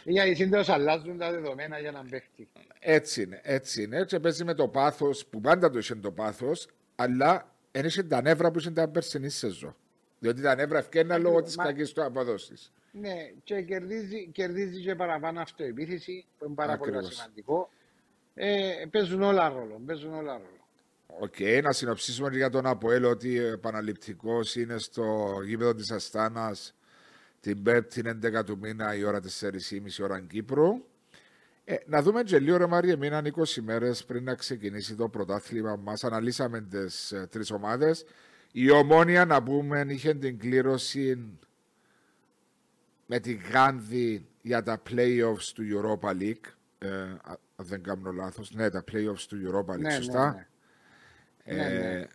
Γιατί σύντομα αλλάζουν τα δεδομένα για να παίχτη. Έτσι είναι, έτσι είναι. Έτσι παίζει με το πάθος που πάντα το είχε το πάθος, αλλά δεν είχε τα νεύρα που είχε τα περσινή σεζόν. Διότι τα νεύρα ευκαιρνά λόγω τη κακή του απόδοση. Ναι, και κερδίζει, κερδίζει και παραπάνω αυτοεπίθεση, που είναι πάρα Ακριβώς. πολύ σημαντικό. Ε, παίζουν όλα ρόλο. Παίζουν όλα ρόλο. Οκ, okay, να συνοψίσουμε για τον Αποέλ ότι επαναληπτικός είναι στο γήπεδο της Αστάνας την Πέμπτη έντεκα του μήνα η ώρα τέσσερις και μισή ώρα Κύπρου. Ε, να δούμε και λίγο ρε Μάρια, μείναν είκοσι μέρες πριν να ξεκινήσει το πρωτάθλημα μας. Αναλύσαμε τις ε, τρεις ομάδες. Η Ομόνοια να πούμε είχε την κλήρωση με την Γάνδη για τα play-offs του Europa League. Ε, αν δεν κάνω λάθος, ναι, τα play-offs του Europa League, ναι, σωστά. Ναι, ναι. Ε, ναι, ναι.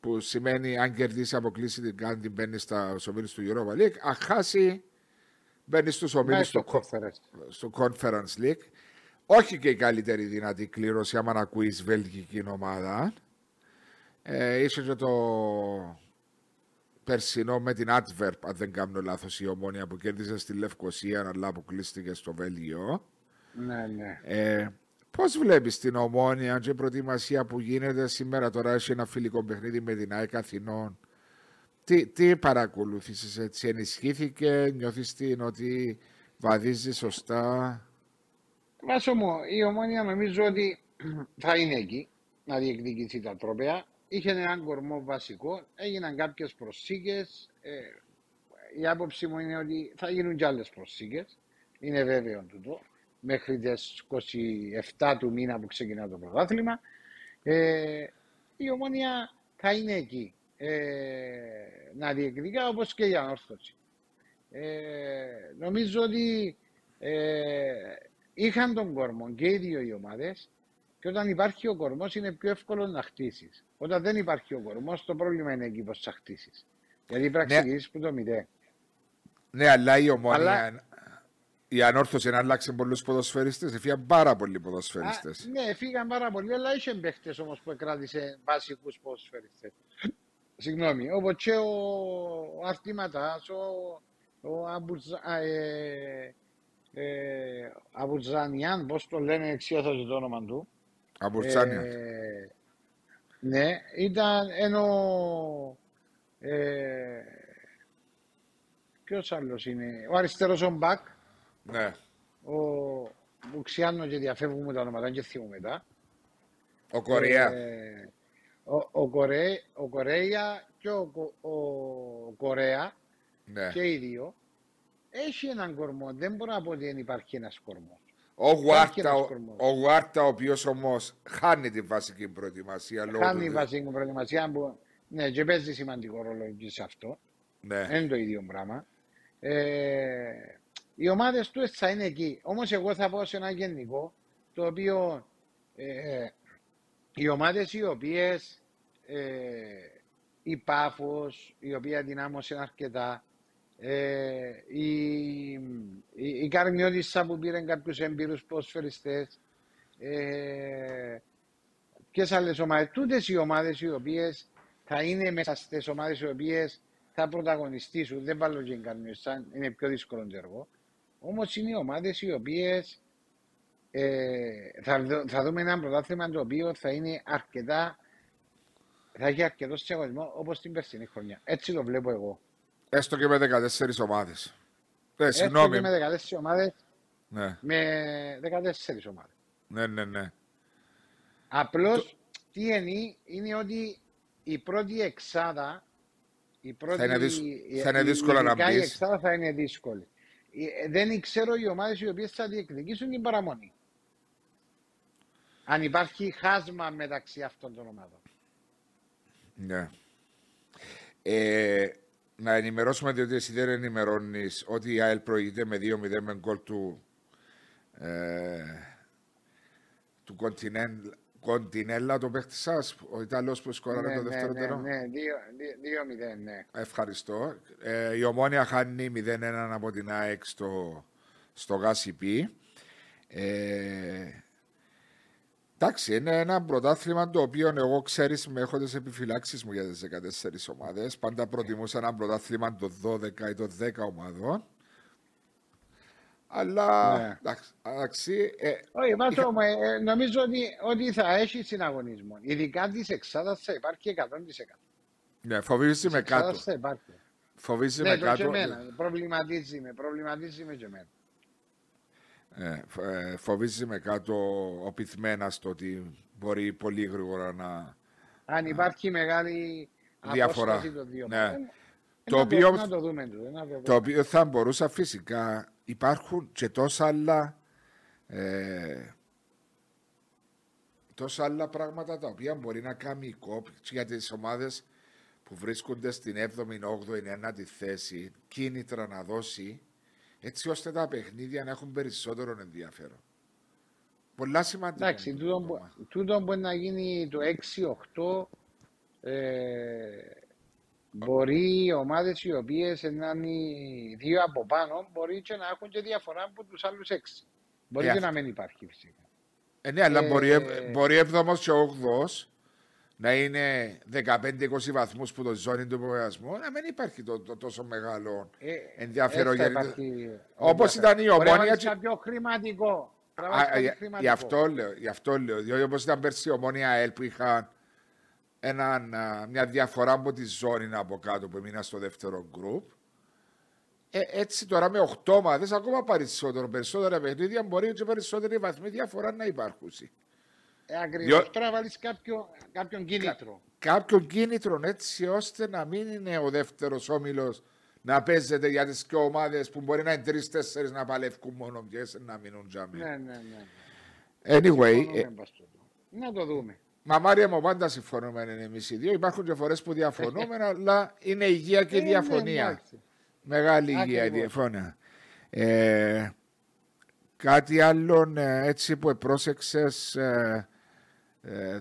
Που σημαίνει αν κερδίσει αποκλείσει την Γκάντι μπαίνει στους ομίλους του Europa League, αν χάσει μπαίνει στους ομίλους στο, στο, στο Conference League. Όχι και η καλύτερη δυνατή κλήρωση άμα να ακούεις βελγική ομάδα. ε, Ίσως και το περσινό με την Adverb, αν δεν κάνω λάθος, η Ομόνια που κέρδισε στη Λευκοσία αλλά αποκλείστηκε στο Βέλγιο. Ναι, ναι. ε, Πώς βλέπεις την Ομόνοια και η προετοιμασία που γίνεται σήμερα? Τώρα έχει ένα φιλικό παιχνίδι με την ΑΕΚ Αθηνών. Τι, τι παρακολούθησες έτσι? Ενισχύθηκε, νιώθεις την ότι Βαδίζει σωστά. Μάσο μου, η Ομόνια νομίζω ότι θα είναι εκεί να διεκδικηθεί τα τρόπαια. Είχε έναν κορμό βασικό, έγιναν κάποιες προσθήκες. Ε, η άποψη μου είναι ότι θα γίνουν κι άλλες προσθήκες. Είναι βέβαιο τούτο. Μέχρι τις είκοσι εφτά του μήνα που ξεκινά το πρωτάθλημα. Ε, η Ομόνια θα είναι εκεί ε, να διεκδικά, όπως και η Ανόρθωση. Ε, νομίζω ότι ε, είχαν τον κορμό και οι δύο οι ομάδες και όταν υπάρχει ο κορμός είναι πιο εύκολο να χτίσεις. Όταν δεν υπάρχει ο κορμός το πρόβλημα είναι εκεί πως θα χτίσεις. Γιατί πρέπει να ξεκινήσεις που το μηδέν. Ναι, αλλά η Ομόνια... Αλλά... Η Ανόρθωση να άλλαξε πολλούς ποδοσφαιριστές, έφυγαν πάρα πολλοί ποδοσφαιριστές. Α, ναι, φύγαν πάρα πολλοί, αλλά είχε παίχτες όμως που κράτησε βασικούς ποδοσφαιριστές. Συγγνώμη, όπως και ο, ο Αρτήματας, ο, ο Αμπουζα, ε, ε, Αμπουζανιάν, πώς το λένε, εξίωθαζε το όνομα του. Αμπουζανιάν. Ε, ναι, ήταν ενώ... Ε, ποιος άλλος είναι, ο αριστερός ο Μπακ. Ναι. Ο Ξιάνο και διαφεύγουμε τα όνοματα και θυμούμε μετά. Ο Κορέα. Ε, ο, ο, Κορέ, ο Κορέα και ο, ο, ο Κορέα ναι. Και οι δύο. Έχει έναν κορμό. Δεν μπορώ να πω ότι δεν υπάρχει ένας κορμός. Ο Γουάρτα, ο, ο, ο οποίος όμως χάνει την βασική προετοιμασία. Χάνει την βασική προετοιμασία. Που, ναι, και παίζει σημαντικό ρόλο και σε αυτό. Ναι. Δεν είναι το ίδιο πράγμα. Ε, Οι ομάδες του θα είναι εκεί. Όμως εγώ θα πω σε ένα γενικό, το οποίο ε, οι ομάδες οι οποίες ε, η Πάφος, η οποία δυνάμωσε αρκετά, ε, η, η, η Καρμιώτισσα που πήραν κάποιους εμπειρούς ποδοσφαιριστές, ε, ποιες άλλες ομάδες, τούτες οι ομάδες οι οποίες θα είναι μέσα στις ομάδες οι οποίες θα πρωταγωνιστήσουν, δεν βάλω και η Καρμιώτισσα, είναι πιο δύσκολο το έργο. Όμως είναι οι ομάδες οι οποίες ε, θα, θα δούμε ένα πρωτάθλημα το οποίο θα είναι αρκετά, θα έχει αρκετό σεβασμό όπως την περσινή χρονιά. Έτσι το βλέπω εγώ. Έστω και με δεκατέσσερις ομάδες. Ε, Έστω και με δεκατέσσερις ομάδες. Ναι. Με δεκατέσσερις ομάδες. Ναι, ναι, ναι. Απλώς το... τι εννοεί είναι ότι η πρώτη εξάδα, η πρώτη, θα είναι, δυσ... η, θα είναι δύσκολα η, να μπεις. Η εξάδα θα είναι δύσκολη. Δεν ξέρω οι ομάδες οι οποίες θα διεκδικήσουν την παραμονή. Αν υπάρχει χάσμα μεταξύ αυτών των ομάδων. Ναι. Ε, να ενημερώσουμε, διότι εσύ δεν ενημερώνεις ότι η ΑΕΛ προηγείται με δύο μηδέν με γκολ του, ε, του Κοντινέλα, το παίχτη σας, ο Ιταλός που σκόραρε ναι, το δεύτερο ναι, ναι, τερό. Ναι, ναι, δύο μηδέν, ναι. Ευχαριστώ. Ε, η Ομόνια χάνει μηδέν ένα από την ΑΕΚ στο, στο ΓΑΣΥΠΗ. Εντάξει, είναι ένα πρωτάθλημα το οποίο εγώ ξέρεις με έχω τις επιφυλάξεις μου για τις δεκατέσσερις ομάδες. Πάντα προτιμούσα ένα πρωτάθλημα των δώδεκα ή των δέκα ομάδων. Αλλά ναι. Εντάξει. Ε, Όχι, είχα... το, ε, νομίζω ότι, ότι θα έχει συναγωνισμό. Ειδικά τη εξάδα θα υπάρχει εκατό τοις εκατό. Ναι, φοβίζει με κάτω. Θα υπάρχει. Φοβίζει ναι, με κάτω. Εμένα. Προβληματίζει με, προβληματίζει με και εμένα. Ε, ε, φοβίζει με κάτω ο πυθμένας το ότι μπορεί πολύ γρήγορα να. Αν υπάρχει να... μεγάλη διαφορά. Απόσταση των δύο. Ναι. Το, οποίο, να το, δούμε, το, το οποίο θα μπορούσα φυσικά. Υπάρχουν και τόσα άλλα, ε, τόσα άλλα πράγματα τα οποία μπορεί να κάνει η ΚΟΠ για τις ομάδες που βρίσκονται στην έβδομη, όγδοη, εννέα θέση κίνητρα να δώσει έτσι ώστε τα παιχνίδια να έχουν περισσότερο ενδιαφέρον. Πολλά σημαντικά. Εντάξει, τούτο, τούτο μπορεί να γίνει το έξι οχτώ ε, μπορεί οι ομάδες οι οποίες να είναι δύο από πάνω μπορεί και να έχουν και διαφορά από τους άλλους έξι. Μπορεί ε, και να μην υπάρχει φυσικά. Ε, ναι, αλλά ε, μπορεί, ε, μπορεί έβδομος και όγδοος να είναι δεκαπέντε είκοσι βαθμούς που το ζώνει του υποβιβασμού να μην υπάρχει το, το, τόσο μεγάλο ενδιαφέρον. Ε, γιατί... Όπως ήταν η Ομόνια. Μπορεί και... κάποιο χρηματικό. Α, για, χρηματικό. Γι' αυτό λέω. Γι' αυτό λέω διότι όπως ήταν πέρσι η Ομόνια ΑΕΛ που είχαν Ένα, μια διαφορά από τη ζώνη από κάτω που έμεινα στο δεύτερο γκρουπ Ε, έτσι τώρα με οκτώ ομάδες, ακόμα περισσότερο, περισσότερα παιχνίδια, μπορεί και περισσότεροι βαθμοί διαφορά να υπάρχουν. Ε, Ακριβώς. Διό... Τώρα βάλεις κάποιο, κάποιον κίνητρο. Κά, κάποιον κίνητρο, έτσι ώστε να μην είναι ο δεύτερος όμιλος να παίζεται για τις δύο ομάδες που μπορεί να είναι τρεις-τέσσερις να παλεύουν μόνο και να μείνουν τζάμι. Ναι, ναι, ναι. Anyway. Ε... Να το δούμε. Μα Μάρια μου, πάντα συμφωνούμε εμείς οι δύο. Υπάρχουν και φορές που διαφωνούμε, αλλά είναι υγεία και διαφωνία. Μεγάλη υγεία η διαφωνία. Ε, κάτι άλλο έτσι που επρόσεξες ε, ε,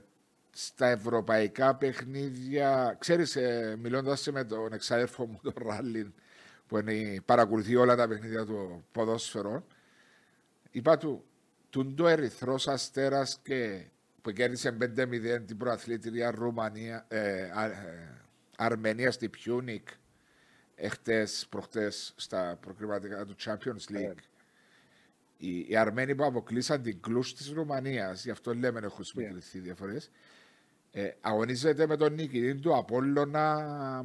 στα ευρωπαϊκά παιχνίδια. Ξέρεις, ε, μιλώντας με τον εξάδελφο μου, τον Ράλλιν, που είναι, παρακολουθεί όλα τα παιχνίδια του ποδόσφαιρου, είπα του, τούντο Ερυθρός Αστέρας και που κέρδισε πέντε μηδέν την προαθλήτρια Ρουμανία, ε, α, ε, Αρμενία στη Πιούνικ εχτες, προχτές στα προκριματικά του Champions League. Yeah. Οι, οι Αρμένοι που αποκλείσαν την Κλούς της Ρουμανίας, γι' αυτό λέμε έχουν συμμετρηθεί yeah. διαφορές, ε, αγωνίζεται με τον νικητή του Απόλλωνα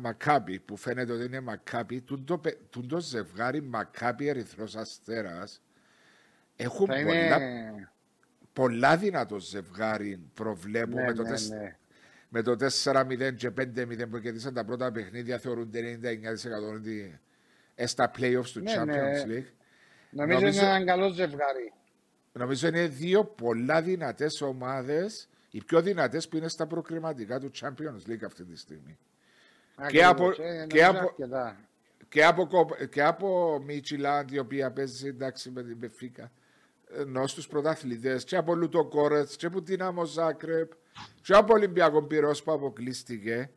Μακάμπι, που φαίνεται ότι είναι Μακάμπι. Τούντο, τούντο ζευγάρι Μακάμπι Ερυθρός Αστέρας έχουν πολλά... Είναι... Πολλά δυνατό ζευγάρι προβλέπω ναι, με, το ναι, τεσ... ναι. με το τέσσερα μηδέν και πέντε μηδέν που κερδίσαν τα πρώτα παιχνίδια θεωρούνται ενενήντα εννέα τοις εκατό ότι στα playoffs του ναι, Champions ναι. League. Νομίζω, νομίζω είναι ένα καλό ζευγάρι. Νομίζω είναι δύο πολλά δυνατές ομάδες, οι πιο δυνατές που είναι στα προκριματικά του Champions League αυτή τη στιγμή. Ακριβώς, και από, και από, και από Midtjylland, η οποία παίζει εντάξει με την Benfica. Ενώ στους πρωταθλητές και από Ludogorets και από Dinamo Zagreb και από Ολυμπιακό Πυρός που αποκλείστηκε,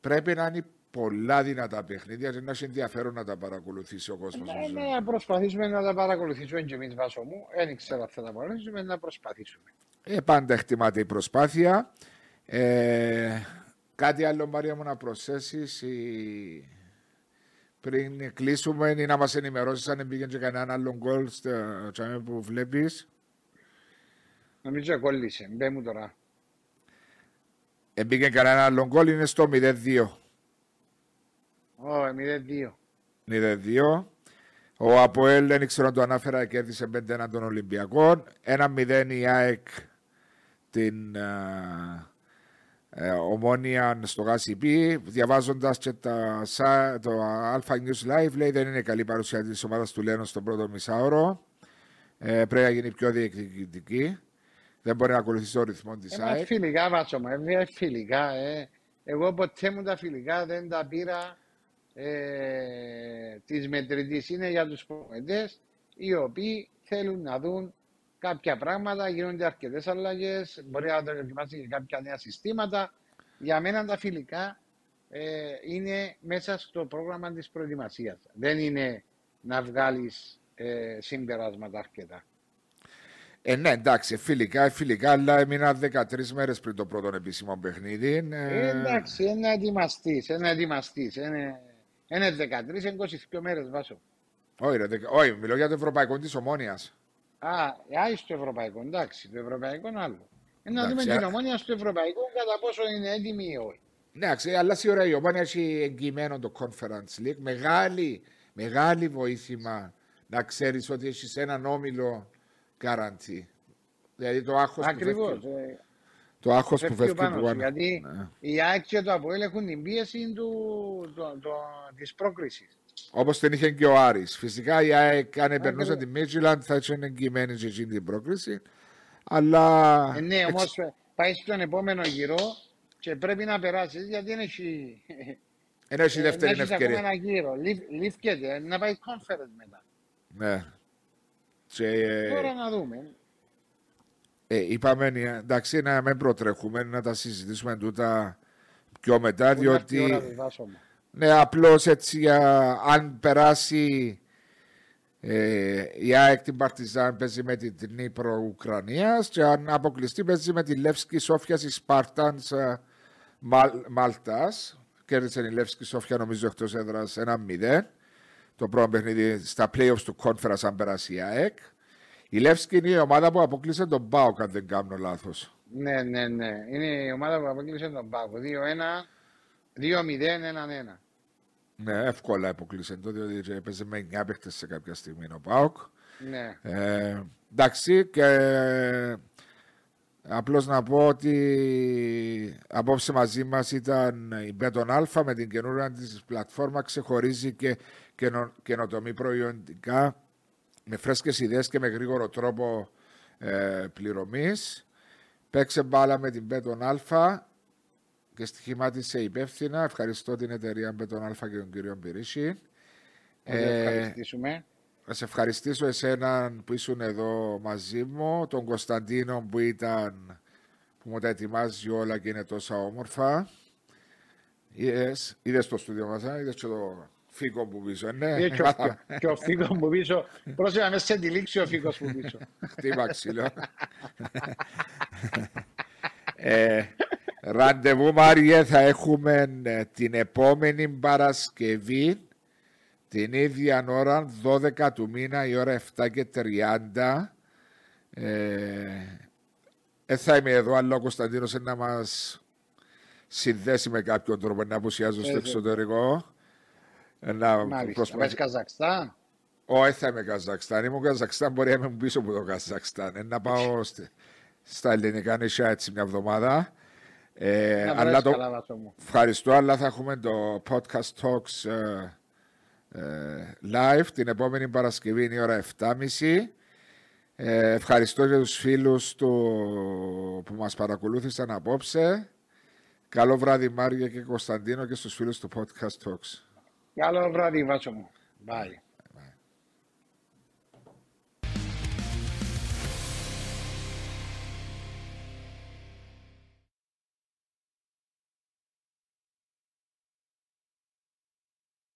πρέπει να είναι πολλά δυνατά παιχνίδια και να έχει ενδιαφέρον να τα παρακολουθήσει ο κόσμος. Ναι, να προσπαθήσουμε να τα παρακολουθήσουμε και εμείς, Βάσο μου. Δεν ξέρω αν θα τα παρακολουθήσουμε, να προσπαθήσουμε. Ε, πάντα εκτιμάται η προσπάθεια. Ε, κάτι άλλο, Μαρία μου, να προσθέσεις ή... πριν κλείσουμε, είναι να μας ενημερώσεις αν πήγαινε και κανέναν άλλον γκολ στο τσάμε που βλέπεις. Νομίζω κόλλησε, μπέ μου τώρα. Ε, πήγαινε κανέναν άλλον γκολ, είναι στο μηδέν δύο. Ω, μηδέν δύο. μηδέν δύο. Ο ΑΠΟΕΛ, δεν ήξερα να το ανάφερα, κέρδισε πέντε ένα των Ολυμπιακών. ένα μηδέν η ΑΕΚ την... Uh... Ε, Ομόνια στο Γασιπί, διαβάζοντας και τα, σα, το Alpha News Live, λέει δεν είναι καλή παρουσία της ομάδας του Λένος στον πρώτο μισάωρο. Ε, πρέπει να γίνει πιο διεκδικητική. Δεν μπορεί να ακολουθήσει το ρυθμό της ΑΕΚ. Ε, φιλικά, Βάτσο, ε, φιλικά. Ε. Εγώ ποτέ μου τα φιλικά δεν τα πήρα ε, της μετρητής. Είναι για τους προπονητές οι οποίοι θέλουν να δουν κάποια πράγματα, γίνονται αρκετές αλλαγές, μπορεί να δοκιμάσει και κάποια νέα συστήματα. Για μένα τα φιλικά ε, είναι μέσα στο πρόγραμμα της προετοιμασίας. Δεν είναι να βγάλεις ε, συμπεράσματα αρκετά. Ε, ναι, εντάξει, φιλικά, φιλικά, αλλά έμεινα δεκατρείς μέρες πριν το πρώτο επίσημο παιχνίδι. Ε, εντάξει, ένα ετοιμαστής, ένα ετοιμαστής. Ένα δεκατρείς, εγκόσιες δύο μέρες, Βάσο. Όχι, μιλώ για το ευρωπαϊκό της Ομόνιας. Α, ή στο ευρωπαϊκό, εντάξει, το ευρωπαϊκό είναι άλλο. Είναι να δούμε την Ομόνια στο ευρωπαϊκό κατά πόσο είναι έτοιμη ή όχι. Ναι, αλλά σίγουρα η Ομόνια έχει εγγυημένο το Conference League. Μεγάλη, μεγάλη βοήθημα να ξέρεις ότι έχεις έναν όμιλο guarantee. Δηλαδή το άγχος που φεύγει. Το άγχος που φεύγει πάνω σου, γιατί οι ΑΕΚ και το ΑΠΟΕΛ έχουν την πίεση της πρόκρισης. Όπως την είχε και ο Άρης. Φυσικά η ΑΕΚ, αν περνούσε τη Midtjylland, θα ήταν εγγυημένη σε εκείνη την πρόκριση. Αλλά... Ε, ναι, όμως εξ... πάει στον επόμενο γύρο και πρέπει να περάσεις, γιατί δεν έχει. Δεν έχει δεύτερη ευκαιρία. Ακόμα ένα γύρο. Λήφκεται, να πάει conference μετά. Ναι. Και... Τώρα να δούμε. Ε, είπαμε, εντάξει, να μην προτρέχουμε, να τα συζητήσουμε τούτα πιο μετά, διότι. Ναι, απλώς έτσι, α, αν περάσει ε, η ΑΕΚ την Παρτιζάν, παίζει με την Dnipro Ουκρανίας, και αν αποκλειστεί παίζει με τη Λεύσκη Σόφια της Σπάρτακ Μάλτας. Κέρδισε η Λεύσκη Σόφια, νομίζω, εκτός έδρας ένα μηδέν. Το πρώτο παιχνίδι στα playoffs του Conference, αν περάσει η ΑΕΚ. Η Λεύσκη είναι η ομάδα που αποκλείσε τον ΠΑΟΚ, αν δεν κάνω λάθος. Ναι, ναι, ναι. Είναι η ομάδα που αποκλείσε τον ΠΑΟΚ. δύο ένα, δύο μηδέν, ένα ένα. Ναι, εύκολα αποκλείσεντο, διότι έπαιζε με εννιά παίχτες σε κάποια στιγμή ο ΠΑΟΚ. Ναι. Ε, εντάξει, και απλώς να πω ότι απόψε μαζί μας ήταν η Bet On Alfa με την καινούρια της πλατφόρμα, ξεχωρίζει και καινο, καινοτομή προϊόντικά με φρέσκες ιδέες και με γρήγορο τρόπο ε, πληρωμής. Παίξε μπάλα με την Bet On Alfa και στοιχημάτισε υπεύθυνα. Ευχαριστώ την εταιρεία Bet On Alfa και τον κύριο Μπυρίσι. Ευχαριστήσουμε. Να σε ευχαριστήσω εσέναν που ήσουν εδώ μαζί μου, τον Κωνσταντίνο που ήταν, που μου τα ετοιμάζει όλα και είναι τόσα όμορφα. Yes. Είδες το στούντιο μας, είδες και το φύκο που πίσω, ναι. Και, ο, και ο φύκο που πίσω, πρόσεχε να με σε αντιλήξει ο φύκος που πίσω. Χτύπα ξύλο. ε, ραντεβού Μάριε θα έχουμε την επόμενη Παρασκευή. Την ίδια ώρα, δώδεκα του μήνα, η ώρα επτά και τριάντα. Ε, θα είμαι εδώ, αλλά ο Κωνσταντίνος είναι να μας συνδέσει με κάποιον τρόπο, να απουσιάζω στο εξωτερικό. Να προσπαθήσω. Καζακστάν. Όχι, θα είμαι Καζακστάν. Είμαι Καζακστάν, μπορεί να είμαι πίσω από το Καζακστάν. Ε, να πάω στα ελληνικά νησιά έτσι μια εβδομάδα. Ε, αλλά το... καλά, ευχαριστώ, αλλά θα έχουμε το podcast talks ε, live την επόμενη Παρασκευή, είναι η ώρα επτά και μισή. Ε, ευχαριστώ για τους φίλους του που μας παρακολούθησαν απόψε. Καλό βράδυ Μάρια και Κωνσταντίνο και στους φίλους του Podcast Talks. Καλό βράδυ Βάσο μου. Bye.